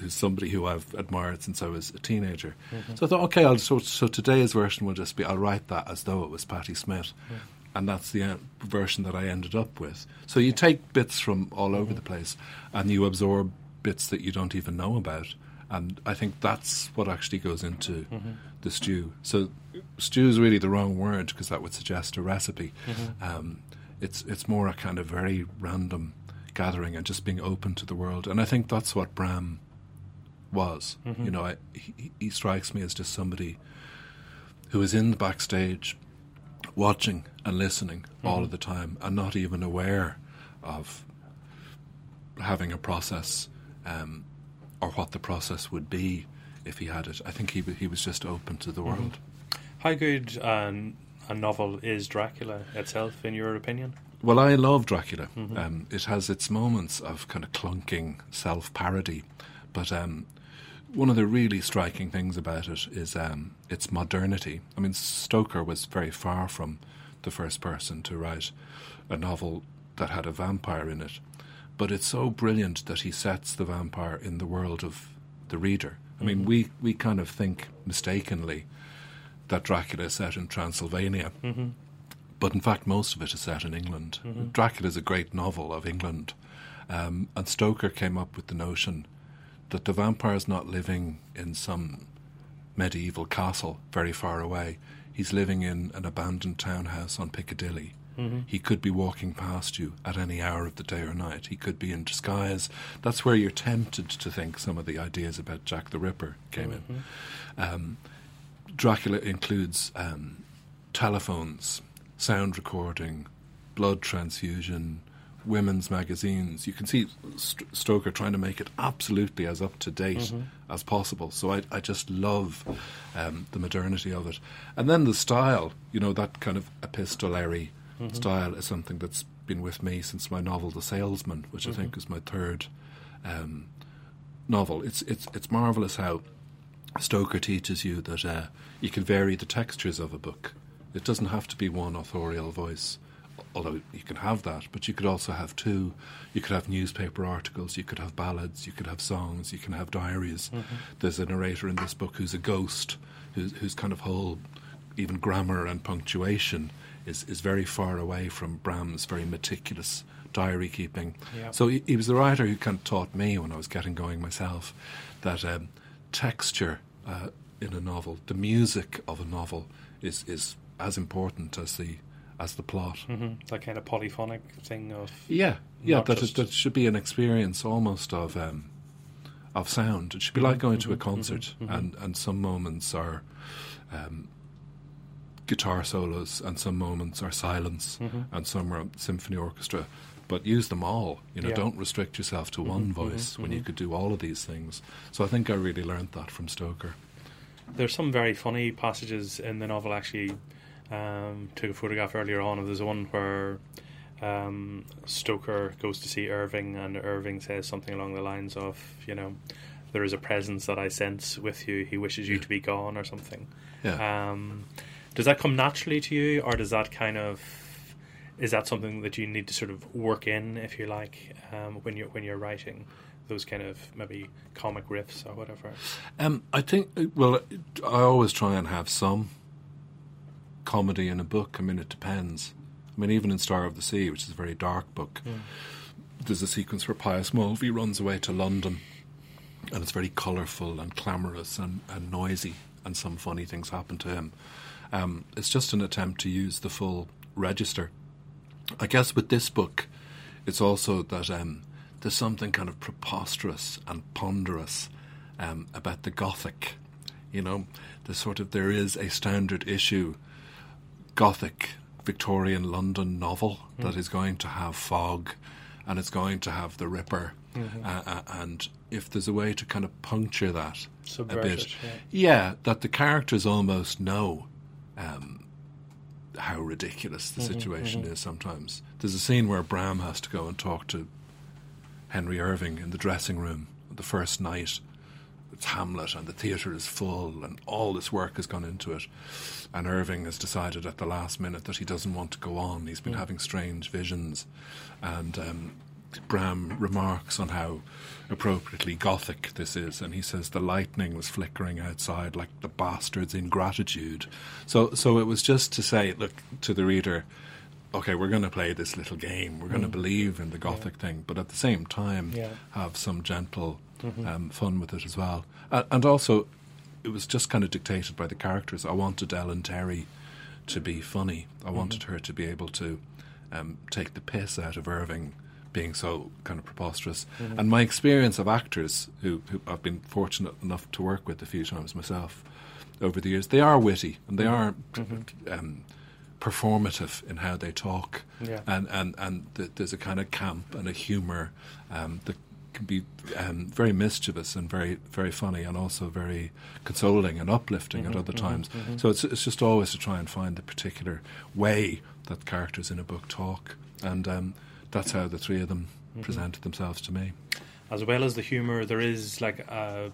Who's somebody who I've admired since I was a teenager. Mm-hmm. So I thought, okay, I'll, so, so today's version will just be, I'll write that as though it was Patti Smith. Mm-hmm. And that's the uh, version that I ended up with. So you take bits from all mm-hmm. over the place and you absorb bits that you don't even know about. And I think that's what actually goes into mm-hmm. the stew. So stew is really the wrong word because that would suggest a recipe. Mm-hmm. Um, it's it's more a kind of very random gathering and just being open to the world. And I think that's what Bram was. Mm-hmm. You know, I, he, he strikes me as just somebody who is in the backstage watching and listening mm-hmm. all of the time and not even aware of having a process um, or what the process would be if he had it. I think he he was just open to the mm-hmm. world. How good um, a novel is Dracula itself, in your opinion? Well, I love Dracula. Mm-hmm. Um, it has its moments of kind of clunking self-parody, but um, one of the really striking things about it is um, its modernity. I mean, Stoker was very far from the first person to write a novel that had a vampire in it, but it's so brilliant that he sets the vampire in the world of the reader. I mm-hmm. mean, we, we kind of think mistakenly that Dracula is set in Transylvania, mm-hmm. but in fact, most of it is set in England. Mm-hmm. Dracula is a great novel of England. Um, and Stoker came up with the notion that the vampire is not living in some medieval castle very far away. He's living in an abandoned townhouse on Piccadilly. Mm-hmm. He could be walking past you at any hour of the day or night. He could be in disguise. That's where you're tempted to think some of the ideas about Jack the Ripper came mm-hmm. in. Um, Dracula includes um, telephones, sound recording, blood transfusion, women's magazines. You can see St- Stoker trying to make it absolutely as up-to-date mm-hmm. as possible. So I, I just love um, the modernity of it. And then the style, you know, that kind of epistolary mm-hmm. style is something that's been with me since my novel The Salesman, which mm-hmm. I think is my third um, novel. It's, it's, it's marvellous how Stoker teaches you that uh, you can vary the textures of a book. It doesn't have to be one authorial voice, although you can have that, but you could also have two. You could have newspaper articles, you could have ballads, you could have songs, you can have diaries. Mm-hmm. There's a narrator in this book who's a ghost, who's, whose kind of whole, even grammar and punctuation, is, is very far away from Bram's very meticulous diary keeping. Yep. So he, he was the writer who kind of taught me when I was getting going myself that um, texture uh, in a novel, the music of a novel is is... as important as the as the plot. Mm-hmm. That kind of polyphonic thing of yeah, yeah. That is, that should be an experience almost of um, of sound. It should be like going mm-hmm, to a concert, mm-hmm, and and some moments are um, guitar solos, and some moments are silence, mm-hmm, and some are symphony orchestra. But use them all. You know, yeah. Don't restrict yourself to mm-hmm, one voice mm-hmm, when mm-hmm. you could do all of these things. So I think I really learned that from Stoker. There's some very funny passages in the novel, actually. Um, took a photograph earlier on of this one where um, Stoker goes to see Irving, and Irving says something along the lines of, you know, there is a presence that I sense with you, he wishes you yeah. to be gone, or something. Yeah. Um, does that come naturally to you, or does that kind of, is that something that you need to sort of work in, if you like, um, when you're when you're writing those kind of maybe comic riffs or whatever? Um, I think, well, I always try and have some comedy in a book. I mean, it depends. I mean, even in Star of the Sea, which is a very dark book, yeah. there's a sequence where Pius Mulvey runs away to London, and it's very colourful and clamorous and, and noisy, and some funny things happen to him. Um, it's just an attempt to use the full register. I guess with this book, it's also that um, there's something kind of preposterous and ponderous um, about the Gothic. You know, the sort of there is a standard issue Gothic Victorian London novel mm. that is going to have fog, and it's going to have the Ripper. Mm-hmm. Uh, uh, and if there's a way to kind of puncture that Subvert a bit, it, yeah. yeah, that the characters almost know um, how ridiculous the mm-hmm, situation mm-hmm. is sometimes. There's a scene where Bram has to go and talk to Henry Irving in the dressing room the first night. It's Hamlet, and the theatre is full, and all this work has gone into it. And Irving has decided at the last minute that he doesn't want to go on. He's been mm-hmm. having strange visions, and. Um, Bram remarks on how appropriately Gothic this is, and he says the lightning was flickering outside like the bastard's ingratitude. So so it was just to say, look, to the reader, okay, we're going to play this little game. We're going to mm. believe in the Gothic yeah. thing, but at the same time yeah. have some gentle mm-hmm. um, fun with it as well. Uh, and also, it was just kind of dictated by the characters. I wanted Ellen Terry to be funny. I mm-hmm. wanted her to be able to um, take the piss out of Irving being so kind of preposterous. Mm-hmm. And my experience of actors who, who I've been fortunate enough to work with a few times myself over the years, they are witty and they are mm-hmm. um, performative in how they talk. Yeah. And, and, and th- there's a kind of camp and a humour um, that can be um, very mischievous and very very funny and also very consoling and uplifting mm-hmm, at other mm-hmm, times. Mm-hmm. So it's, it's just always to try and find the particular way that characters in a book talk. And... Um, that's how the three of them mm-hmm. presented themselves to me. As well as the humour, there is like a,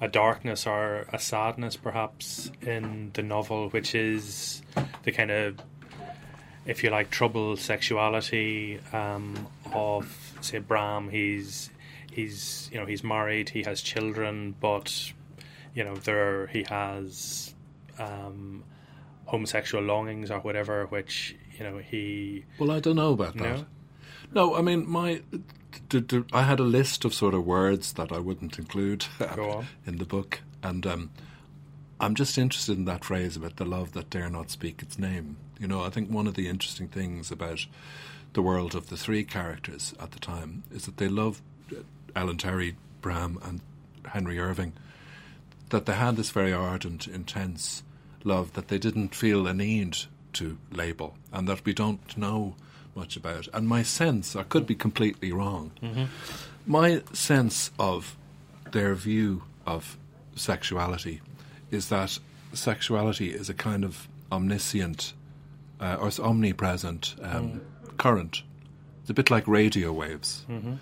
a darkness or a sadness perhaps in the novel, which is the kind of, if you like, troubled sexuality um, of, say, Bram. He's he's you know he's married, he has children, but you know there he has um, homosexual longings or whatever, which you know he. Well, I don't know about that. No? No, I mean, my. D- d- I had a list of sort of words that I wouldn't include in the book, and um, I'm just interested in that phrase about the love that dare not speak its name. You know, I think one of the interesting things about the world of the three characters at the time is that they love Ellen Terry, Bram, and Henry Irving, that they had this very ardent, intense love that they didn't feel a need to label, and that we don't know much about. And my sense, I could be completely wrong, mm-hmm. my sense of their view of sexuality is that sexuality is a kind of omniscient uh, or omnipresent um, mm. current. It's a bit like radio waves. Mm-hmm.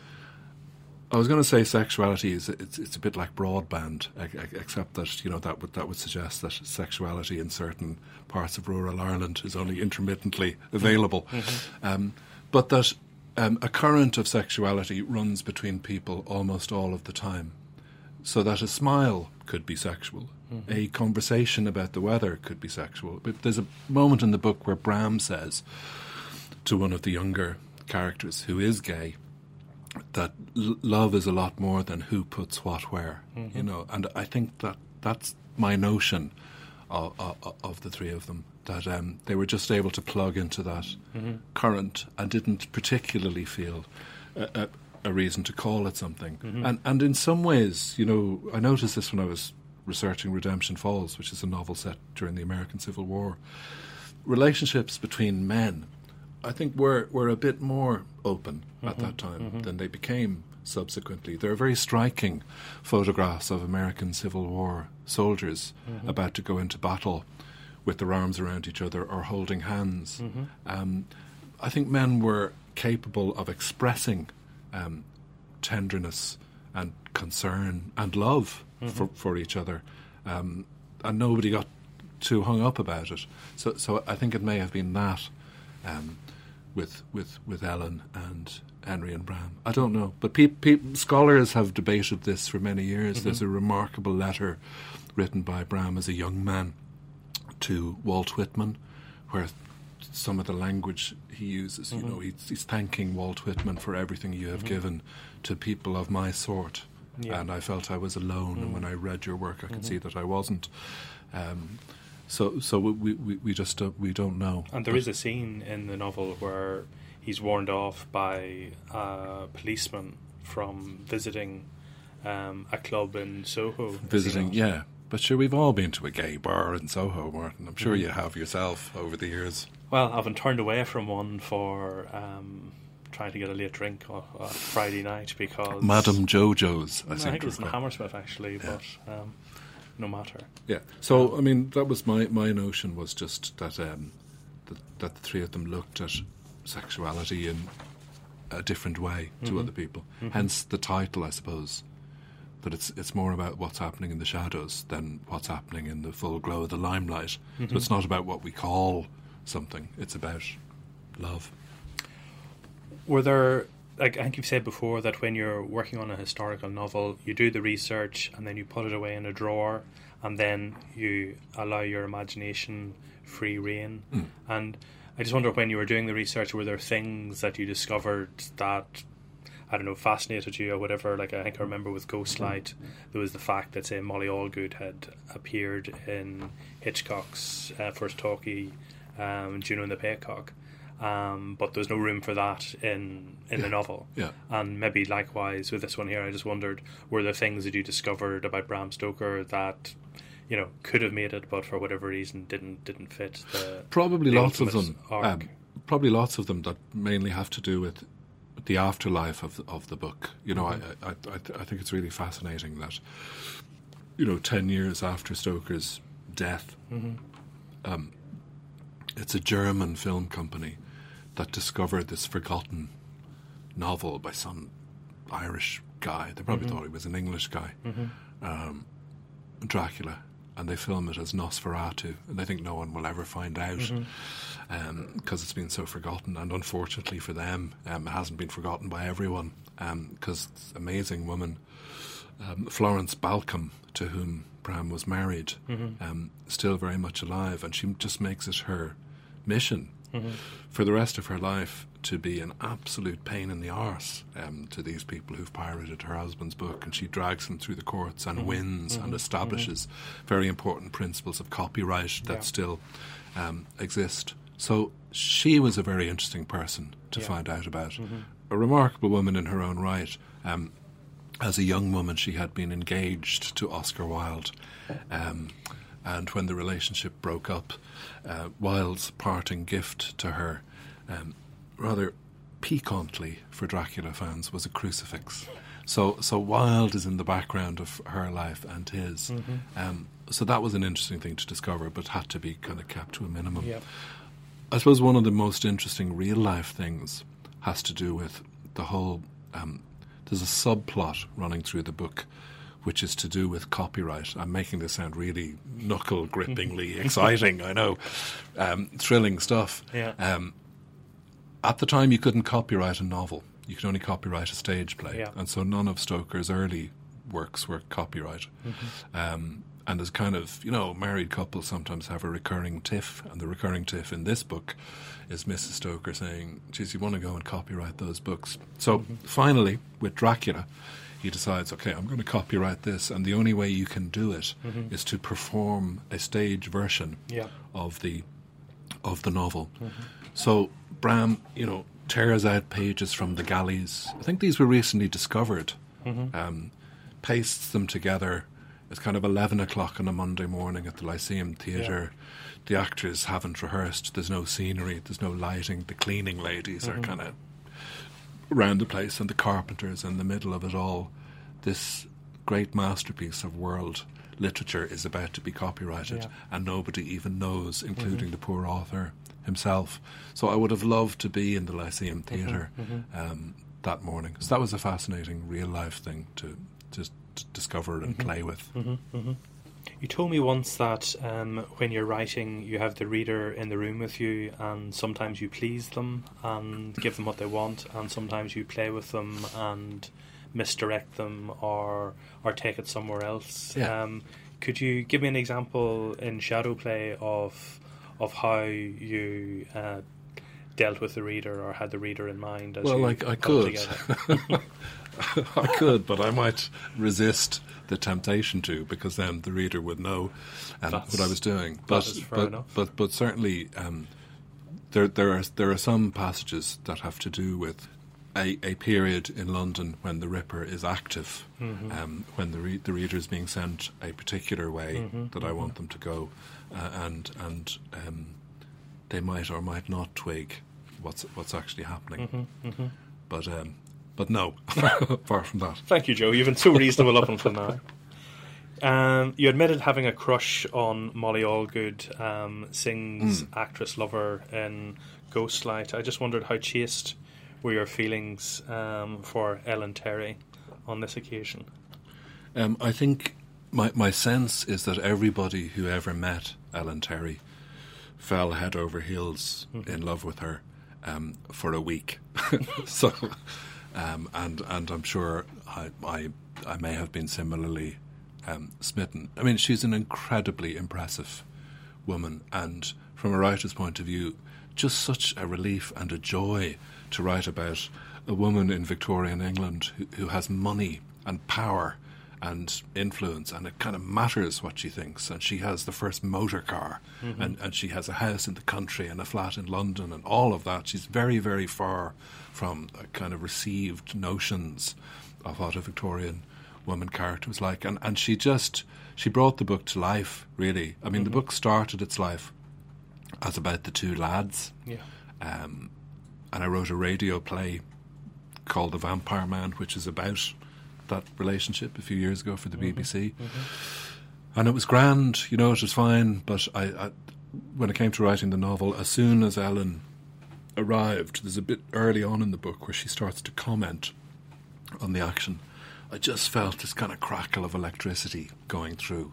I was going to say sexuality is it's, it's a bit like broadband, except that you know that would that would suggest that sexuality in certain parts of rural Ireland is only intermittently available. Mm-hmm. Um, but that um, a current of sexuality runs between people almost all of the time, so that a smile could be sexual, mm-hmm. a conversation about the weather could be sexual. But there's a moment in the book where Bram says to one of the younger characters who is gay that l- love is a lot more than who puts what where, mm-hmm. you know. And I think that that's my notion of, of, of the three of them, that um, they were just able to plug into that mm-hmm. current and didn't particularly feel a, a, a reason to call it something. Mm-hmm. And, and in some ways, you know, I noticed this when I was researching Redemption Falls, which is a novel set during the American Civil War. Relationships between men, I think, were, were a bit more open mm-hmm, at that time mm-hmm. than they became subsequently. There are very striking photographs of American Civil War soldiers mm-hmm. about to go into battle with their arms around each other or holding hands. Mm-hmm. Um, I think men were capable of expressing um, tenderness and concern and love mm-hmm. for, for each other, um, and nobody got too hung up about it. So, so I think it may have been that Um, with with with Ellen and Henry and Bram. I don't know, but pe- pe- scholars have debated this for many years. Mm-hmm. There's a remarkable letter written by Bram as a young man to Walt Whitman, where some of the language he uses. Mm-hmm. You know, he's, he's thanking Walt Whitman for everything you have mm-hmm. given to people of my sort. Yeah. And I felt I was alone, mm. and when I read your work, I could mm-hmm. see that I wasn't. Um, so, so we we, we just don't, we don't know. And there but is a scene in the novel where he's warned off by a policeman from visiting um, a club in Soho. Visiting, you know? Yeah. But sure, we've all been to a gay bar in Soho, Martin. I'm sure mm-hmm. you have yourself over the years. Well, I've been turned away from one for. Um, trying to get a late drink on a Friday night because... Madame Jojo's, I no, think. I think it was in Hammersmith, actually, yeah. but um, no matter. Yeah, so, um, I mean, that was my, my notion, was just that, um, that that the three of them looked at sexuality in a different way to mm-hmm. other people. Mm-hmm. Hence the title, I suppose, that it's it's more about what's happening in the shadows than what's happening in the full glow of the limelight. Mm-hmm. So it's not about what we call something, it's about love. Were there, like I think you've said before, that when you're working on a historical novel, you do the research and then you put it away in a drawer and then you allow your imagination free rein. Mm. And I just wonder, when you were doing the research, were there things that you discovered that, I don't know, fascinated you or whatever? Like I think I remember with Ghost Light, there was the fact that, say, Molly Allgood had appeared in Hitchcock's uh, first talkie, um, Juno and the Paycock. Um, but there's no room for that in in yeah. the novel. Yeah. And maybe likewise with this one here, I just wondered, were there things that you discovered about Bram Stoker that, you know, could have made it, but for whatever reason didn't didn't fit the probably the lots of them. Um, probably lots of them that mainly have to do with the afterlife of of the book. You know, mm-hmm. I I I, th- I think it's really fascinating that, you know, ten years after Stoker's death, mm-hmm. um, it's a German film company that discovered this forgotten novel by some Irish guy. They probably mm-hmm. thought he was an English guy, mm-hmm. um, Dracula, and they film it as Nosferatu, and they think no one will ever find out because mm-hmm. um, it's been so forgotten. And unfortunately for them, um, it hasn't been forgotten by everyone, because um, this amazing woman, um, Florence Balcom, to whom Bram was married, mm-hmm. um, still very much alive, and she just makes it her mission mm-hmm. for the rest of her life to be an absolute pain in the arse um, to these people who've pirated her husband's book, and she drags them through the courts and mm-hmm. wins mm-hmm. and establishes mm-hmm. very important principles of copyright that yeah. still um, exist. So she was a very interesting person to yeah. find out about. Mm-hmm. A remarkable woman in her own right. Um, as a young woman, she had been engaged to Oscar Wilde. Um, And when the relationship broke up, uh, Wilde's parting gift to her, um, rather piquantly for Dracula fans, was a crucifix. So so Wilde is in the background of her life and his. Mm-hmm. Um, so that was an interesting thing to discover, but had to be kind of kept to a minimum. Yep. I suppose one of the most interesting real-life things has to do with the whole... Um, there's a subplot running through the book which is to do with copyright. I'm making this sound really knuckle-grippingly exciting, I know. Um, thrilling stuff. Yeah. Um, at the time, you couldn't copyright a novel. You could only copyright a stage play. Yeah. And so none of Stoker's early works were copyrighted. Mm-hmm. Um, and there's kind of, you know, married couples sometimes have a recurring tiff, and the recurring tiff in this book is Missus Stoker saying, geez, you want to go and copyright those books. So mm-hmm. finally, with Dracula... he decides, okay, I'm going to copyright this, and the only way you can do it mm-hmm. is to perform a stage version yeah. of the of the novel. Mm-hmm. So Bram, you know, tears out pages from the galleys. I think these were recently discovered. Mm-hmm. Um, pastes them together. It's kind of eleven o'clock on a Monday morning at the Lyceum Theatre. Yeah. The actors haven't rehearsed. There's no scenery. There's no lighting. The cleaning ladies mm-hmm. are kind of around the place, and the carpenters in the middle of it all. This great masterpiece of world literature is about to be copyrighted yeah. and nobody even knows, including mm-hmm. the poor author himself. So I would have loved to be in the Lyceum Theatre mm-hmm. mm-hmm. um, that morning. So that was a fascinating real-life thing to just discover and mm-hmm. play with. Mm-hmm. Mm-hmm. You told me once that um, when you're writing, you have the reader in the room with you, and sometimes you please them and give them what they want, and sometimes you play with them and misdirect them or or take it somewhere else. Yeah. Um, could you give me an example in Shadowplay of of how you uh, dealt with the reader or had the reader in mind. As well, you like I could. I could, but I might resist the temptation to, because then the reader would know um, what I was doing. But, that is fair but, enough. But, but, but certainly um, there, there, are, there are some passages that have to do with A, a period in London when the Ripper is active, mm-hmm. um, when the re- the reader is being sent a particular way mm-hmm. that I want them to go, uh, and and um, they might or might not twig what's what's actually happening. Mm-hmm. Mm-hmm. But um, but no, far from that. Thank you, Joe. You've been too reasonable up until now. Um, you admitted having a crush on Molly Allgood, um, Singh's mm. actress lover in Ghost Light. I just wondered how chaste were your feelings um, for Ellen Terry on this occasion? Um, I think my my sense is that everybody who ever met Ellen Terry fell head over heels mm-hmm. in love with her um, for a week. so, um, and and I'm sure I I, I may have been similarly um, smitten. I mean, she's an incredibly impressive woman, and from a writer's point of view, just such a relief and a joy to write about a woman in Victorian England who, who has money and power and influence, and it kind of matters what she thinks, and she has the first motor car mm-hmm. and, and she has a house in the country and a flat in London and all of that. She's very, very far from a kind of received notions of what a Victorian woman character was like, and, and she just she brought the book to life, really. I mean mm-hmm. the book started its life as about the two lads, yeah. um and I wrote a radio play called The Vampire Man, which is about that relationship a few years ago for the mm-hmm, B B C. Mm-hmm. And it was grand, you know, it was fine. But I, I, when it came to writing the novel, as soon as Ellen arrived, there's a bit early on in the book where she starts to comment on the action. I just felt this kind of crackle of electricity going through,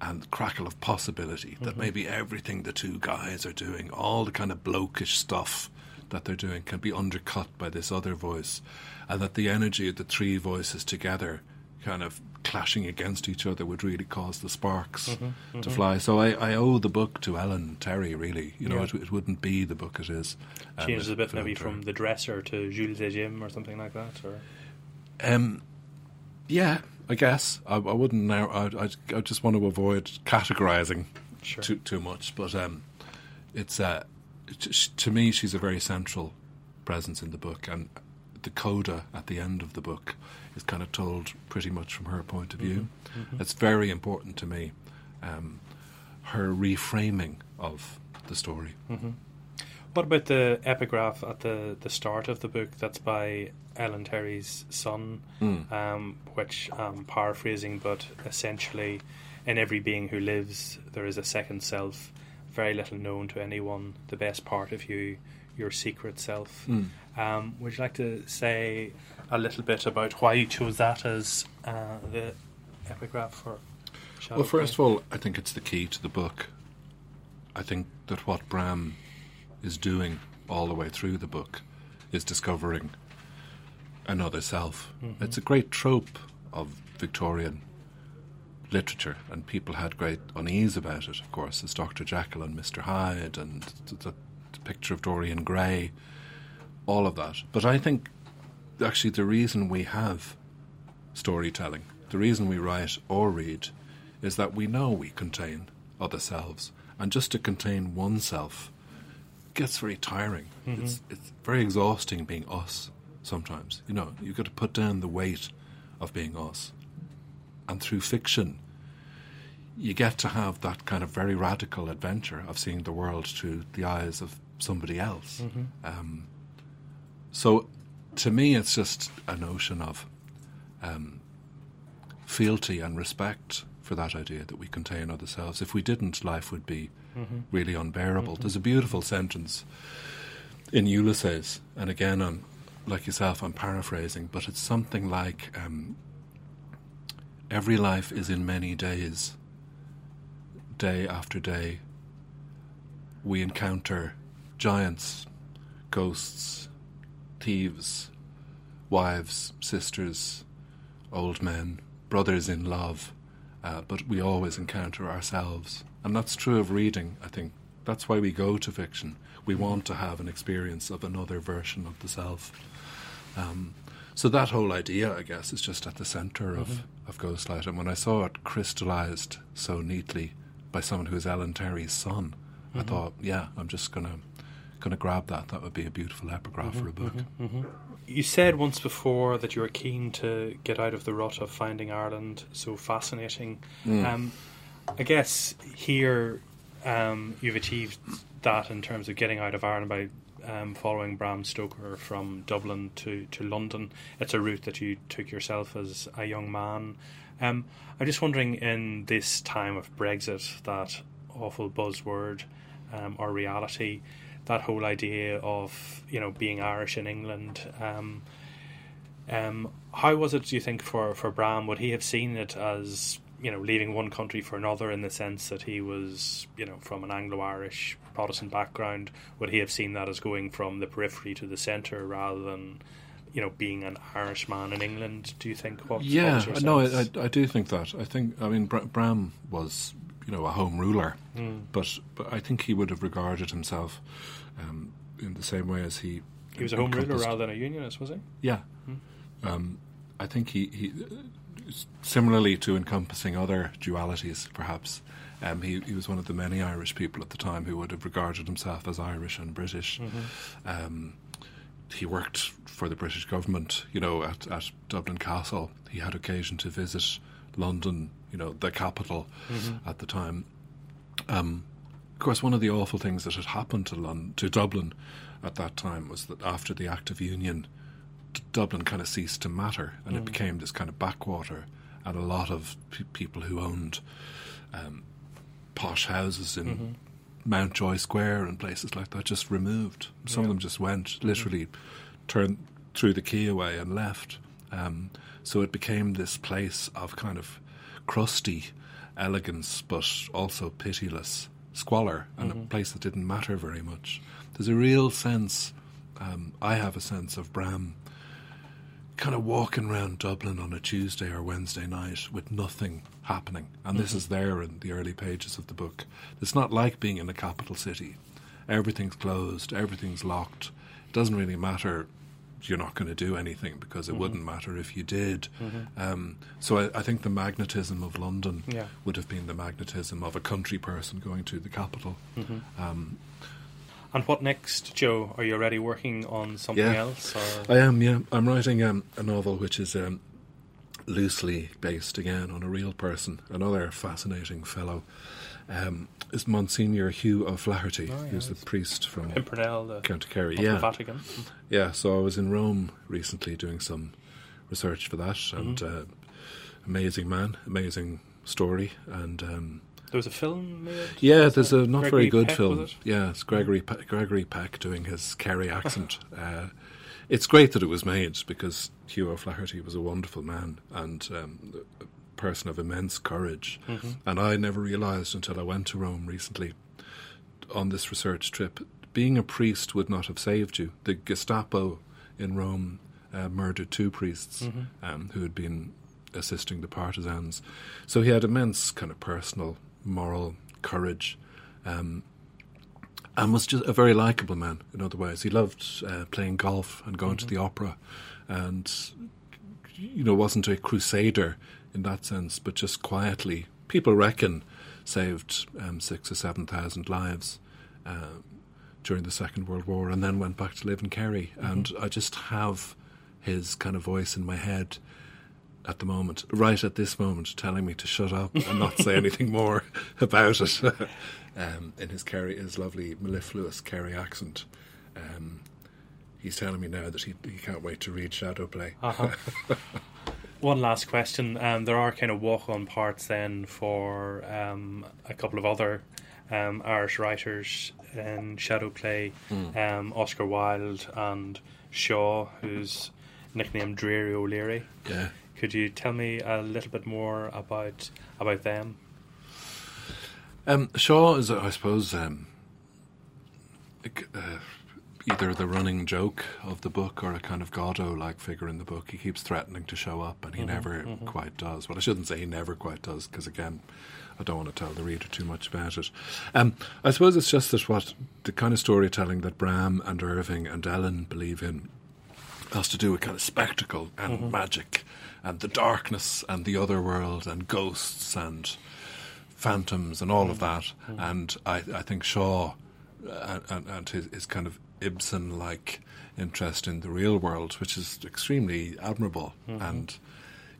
and the crackle of possibility mm-hmm. that maybe everything the two guys are doing, all the kind of blokish stuff that they're doing, can be undercut by this other voice, and that the energy of the three voices together kind of clashing against each other would really cause the sparks mm-hmm, mm-hmm. to fly. So I, I owe the book to Ellen Terry, really. You know, yeah. it, it wouldn't be the book it is. Um, Changes a bit maybe from The Dresser to Jules et Jim or something like that? Or? Um, yeah, I guess. I, I wouldn't now. I, I, I just want to avoid categorising sure. too, too much. But um, it's... Uh, to me, she's a very central presence in the book, and the coda at the end of the book is kind of told pretty much from her point of view. Mm-hmm, mm-hmm. It's very important to me, um, her reframing of the story. Mm-hmm. What about the epigraph at the, the start of the book that's by Ellen Terry's son, mm. um, which I'm paraphrasing, but essentially, in every being who lives, there is a second self, very little known to anyone, the best part of you, your secret self. Mm. Um, would you like to say a little bit about why you chose that as uh, the epigraph for Shadowplay? Well, first of all, I think it's the key to the book. I think that what Bram is doing all the way through the book is discovering another self. Mm-hmm. It's a great trope of Victorian literature, and people had great unease about it, of course. It's Doctor Jekyll and Mister Hyde and the, the picture of Dorian Gray, all of that. But I think actually the reason we have storytelling, the reason we write or read, is that we know we contain other selves, and just to contain oneself gets very tiring. Mm-hmm. It's, it's very exhausting being us sometimes. You know, you've got to put down the weight of being us. And through fiction, you get to have that kind of very radical adventure of seeing the world through the eyes of somebody else. Mm-hmm. Um, so, to me, it's just a notion of um, fealty and respect for that idea that we contain ourselves. If we didn't, life would be mm-hmm. really unbearable. Mm-hmm. There's a beautiful sentence in Ulysses, and again, I'm, like yourself, I'm paraphrasing, but it's something like... Um, every life is in many days. Day after day, we encounter giants, ghosts, thieves, wives, sisters, old men, brothers in love, uh, but we always encounter ourselves. And that's true of reading, I think, That's why we go to fiction. We want to have an experience of another version of the self. Um, so that whole idea, I guess, is just at the centre of, mm-hmm. of Ghost Light. And when I saw it crystallised so neatly by someone who is Ellen Terry's son, mm-hmm. I thought, yeah, I'm just going to going to grab that. That would be a beautiful epigraph mm-hmm, for a book. Mm-hmm, mm-hmm. You said once before that you were keen to get out of the rut of finding Ireland so fascinating. Mm. Um, I guess here um, you've achieved that in terms of getting out of Ireland by um, following Bram Stoker from Dublin to, to London. It's a route that you took yourself as a young man. Um, I'm just wondering, in this time of Brexit, that awful buzzword, um, or reality, that whole idea of, you know, being Irish in England, um, um, how was it, do you think, for, for Bram? Would he have seen it as, you know, leaving one country for another, in the sense that he was, you know, from an Anglo-Irish Protestant background? Would he have seen that as going from the periphery to the centre, rather than, you know, being an Irishman in England, do you think? What, yeah, what no, I, I do think that. I think, I mean, Bram was, you know, a home ruler, mm. but, but I think he would have regarded himself um, in the same way as he... He was a home ruler rather than a unionist, was he? Yeah. Mm. Um, I think he, he, similarly to encompassing other dualities, perhaps, um, he, he was one of the many Irish people at the time who would have regarded himself as Irish and British. Mm-hmm. Um, he worked for the British government, you know, at, at Dublin Castle. He had occasion to visit London, you know, the capital mm-hmm. at the time. Um, of course, one of the awful things that had happened to London, to Dublin at that time, was that after the Act of Union, D- Dublin kind of ceased to matter, and mm-hmm. it became this kind of backwater, and a lot of p- people who owned um, posh houses in mm-hmm. Mountjoy Square and places like that just removed. Some yeah. of them just went, literally mm-hmm. turned, threw the key away and left. Um, so it became this place of kind of crusty elegance, but also pitiless squalor, and mm-hmm. a place that didn't matter very much. There's a real sense, um, I have a sense of Bram kind of walking around Dublin on a Tuesday or Wednesday night with nothing happening. And mm-hmm. this is there in the early pages of the book. It's not like being in a capital city. Everything's closed, everything's locked. It doesn't really matter. You're not going to do anything, because it mm-hmm. wouldn't matter if you did. Mm-hmm. Um, so I, I think the magnetism of London yeah. would have been the magnetism of a country person going to the capital. Mm-hmm. Um, and what next, Joe? Are you already working on something yeah, else? Or? I am, yeah. I'm writing um, a novel which is um, loosely based, again, on a real person. Another fascinating fellow um, is Monsignor Hugh O'Flaherty, oh, yeah, who's the priest from Pimpernel, the County Kerry. Yeah. The Vatican. Yeah, so I was in Rome recently doing some research for that, mm-hmm. and uh, amazing man, amazing story, and... Um, There was a film made? Yeah, there's a not very good film. Yeah, it's Gregory Pe- Gregory Peck doing his Kerry accent. uh, it's great that it was made, because Hugh O'Flaherty was a wonderful man and um, a person of immense courage. Mm-hmm. And I never realised until I went to Rome recently on this research trip, being a priest would not have saved you. The Gestapo in Rome uh, murdered two priests mm-hmm. um, who had been assisting the partisans. So he had immense kind of personal... moral courage, um, and was just a very likeable man in other ways. He loved uh, playing golf and going mm-hmm. to the opera, and, you know, wasn't a crusader in that sense, but just quietly, people reckon, saved um, six or seven thousand lives uh, during the Second World War, and then went back to live in Kerry. Mm-hmm. And I just have his kind of voice in my head at the moment, right at this moment, telling me to shut up and not say anything more about it. um, in his Kerry, his lovely mellifluous Kerry accent, um, he's telling me now that he, he can't wait to read Shadowplay. Uh-huh. One last question. Um, there are kind of walk-on parts then for um, a couple of other um, Irish writers in Shadowplay, mm. um, Oscar Wilde and Shaw, who's nicknamed Dreary O'Leary. Yeah. Could you tell me a little bit more about about them? Um, Shaw is, I suppose, um, uh, either the running joke of the book or a kind of Godot-like figure in the book. He keeps threatening to show up, and he mm-hmm, never mm-hmm. quite does. Well, I shouldn't say he never quite does, because, again, I don't want to tell the reader too much about it. Um, I suppose it's just that what the kind of storytelling that Bram and Irving and Ellen believe in has to do with kind of spectacle and mm-hmm. magic and the darkness and the other world and ghosts and phantoms and all mm-hmm. of that. Mm-hmm. And I, I think Shaw uh, and, and his, his kind of Ibsen-like interest in the real world, which is extremely admirable. Mm-hmm. And,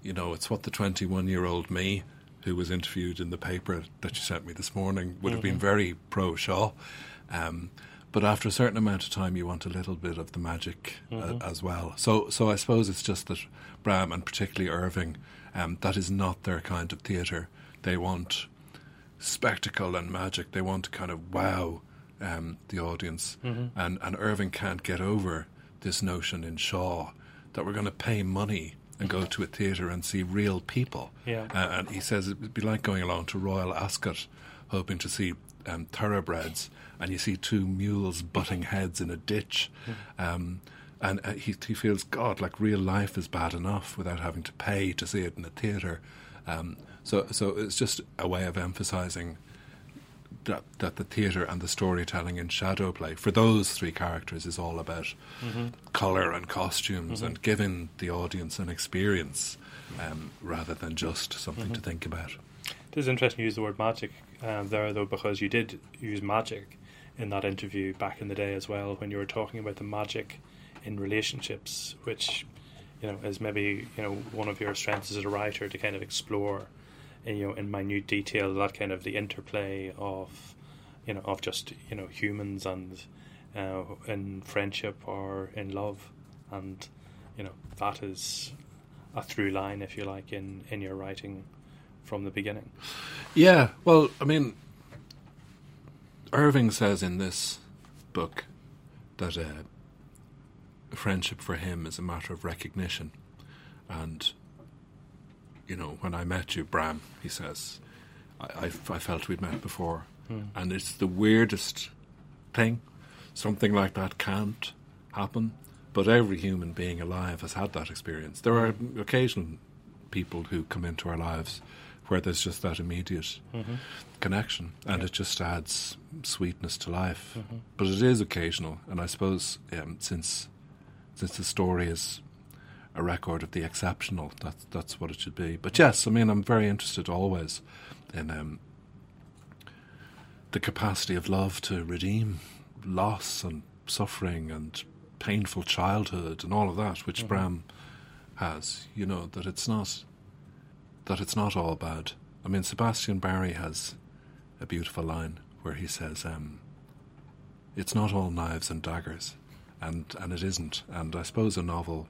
you know, it's what the twenty-one-year-old me, who was interviewed in the paper that you sent me this morning, would mm-hmm. have been very pro-Shaw. Um, but after a certain amount of time, you want a little bit of the magic mm-hmm. uh, as well. So so I suppose it's just that Bram, and particularly Irving, um, that is not their kind of theatre. They want spectacle and magic. They want to kind of wow um, the audience. Mm-hmm. And, and Irving can't get over this notion in Shaw that we're going to pay money and go to a theatre and see real people. Yeah. Uh, and he says it would be like going along to Royal Ascot hoping to see um, thoroughbreds, and you see two mules butting heads in a ditch. Mm. Um, and uh, he, he feels, God, like real life is bad enough without having to pay to see it in a theatre. Um, so so it's just a way of emphasising that, that the theatre and the storytelling in Shadowplay for those three characters is all about mm-hmm. colour and costumes mm-hmm. and giving the audience an experience um, rather than just something mm-hmm. to think about. It is interesting you use the word magic uh, there, though, because you did use magic in that interview back in the day as well, when you were talking about the magic in relationships, which, you know, is maybe, you know, one of your strengths as a writer, to kind of explore, you know, in minute detail, that kind of the interplay of, you know, of just, you know, humans and uh, in friendship or in love. And, you know, that is a through line, if you like, in, in your writing from the beginning. Yeah, well, I mean, Irving says in this book that uh, friendship for him is a matter of recognition. And, you know, when I met you, Bram, he says, I, I, I felt we'd met before. Mm. And it's the weirdest thing. Something like that can't happen. But every human being alive has had that experience. There are occasional people who come into our lives where there's just that immediate mm-hmm. connection. And yeah. it just adds sweetness to life. Mm-hmm. But it is occasional. And I suppose um, since since the story is a record of the exceptional, that's that's what it should be. But yes, I mean, I'm very interested always in um, the capacity of love to redeem loss and suffering and painful childhood and all of that, which mm-hmm. Bram has, you know, that it's not that it's not all bad. I mean, Sebastian Barry has a beautiful line where he says, um, it's not all knives and daggers, and, and it isn't. And I suppose a novel,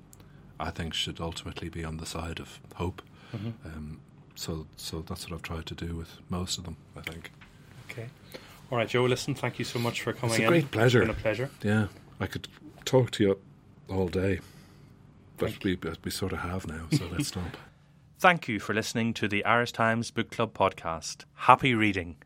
I think, should ultimately be on the side of hope. Mm-hmm. Um, so so that's what I've tried to do with most of them, I think. Okay. All right, Joe, listen, thank you so much for coming in. It's a great in. pleasure. It's been a pleasure. Yeah, I could talk to you all day, but we, we sort of have now, so let's stop. Thank you for listening to the Irish Times Book Club podcast. Happy reading.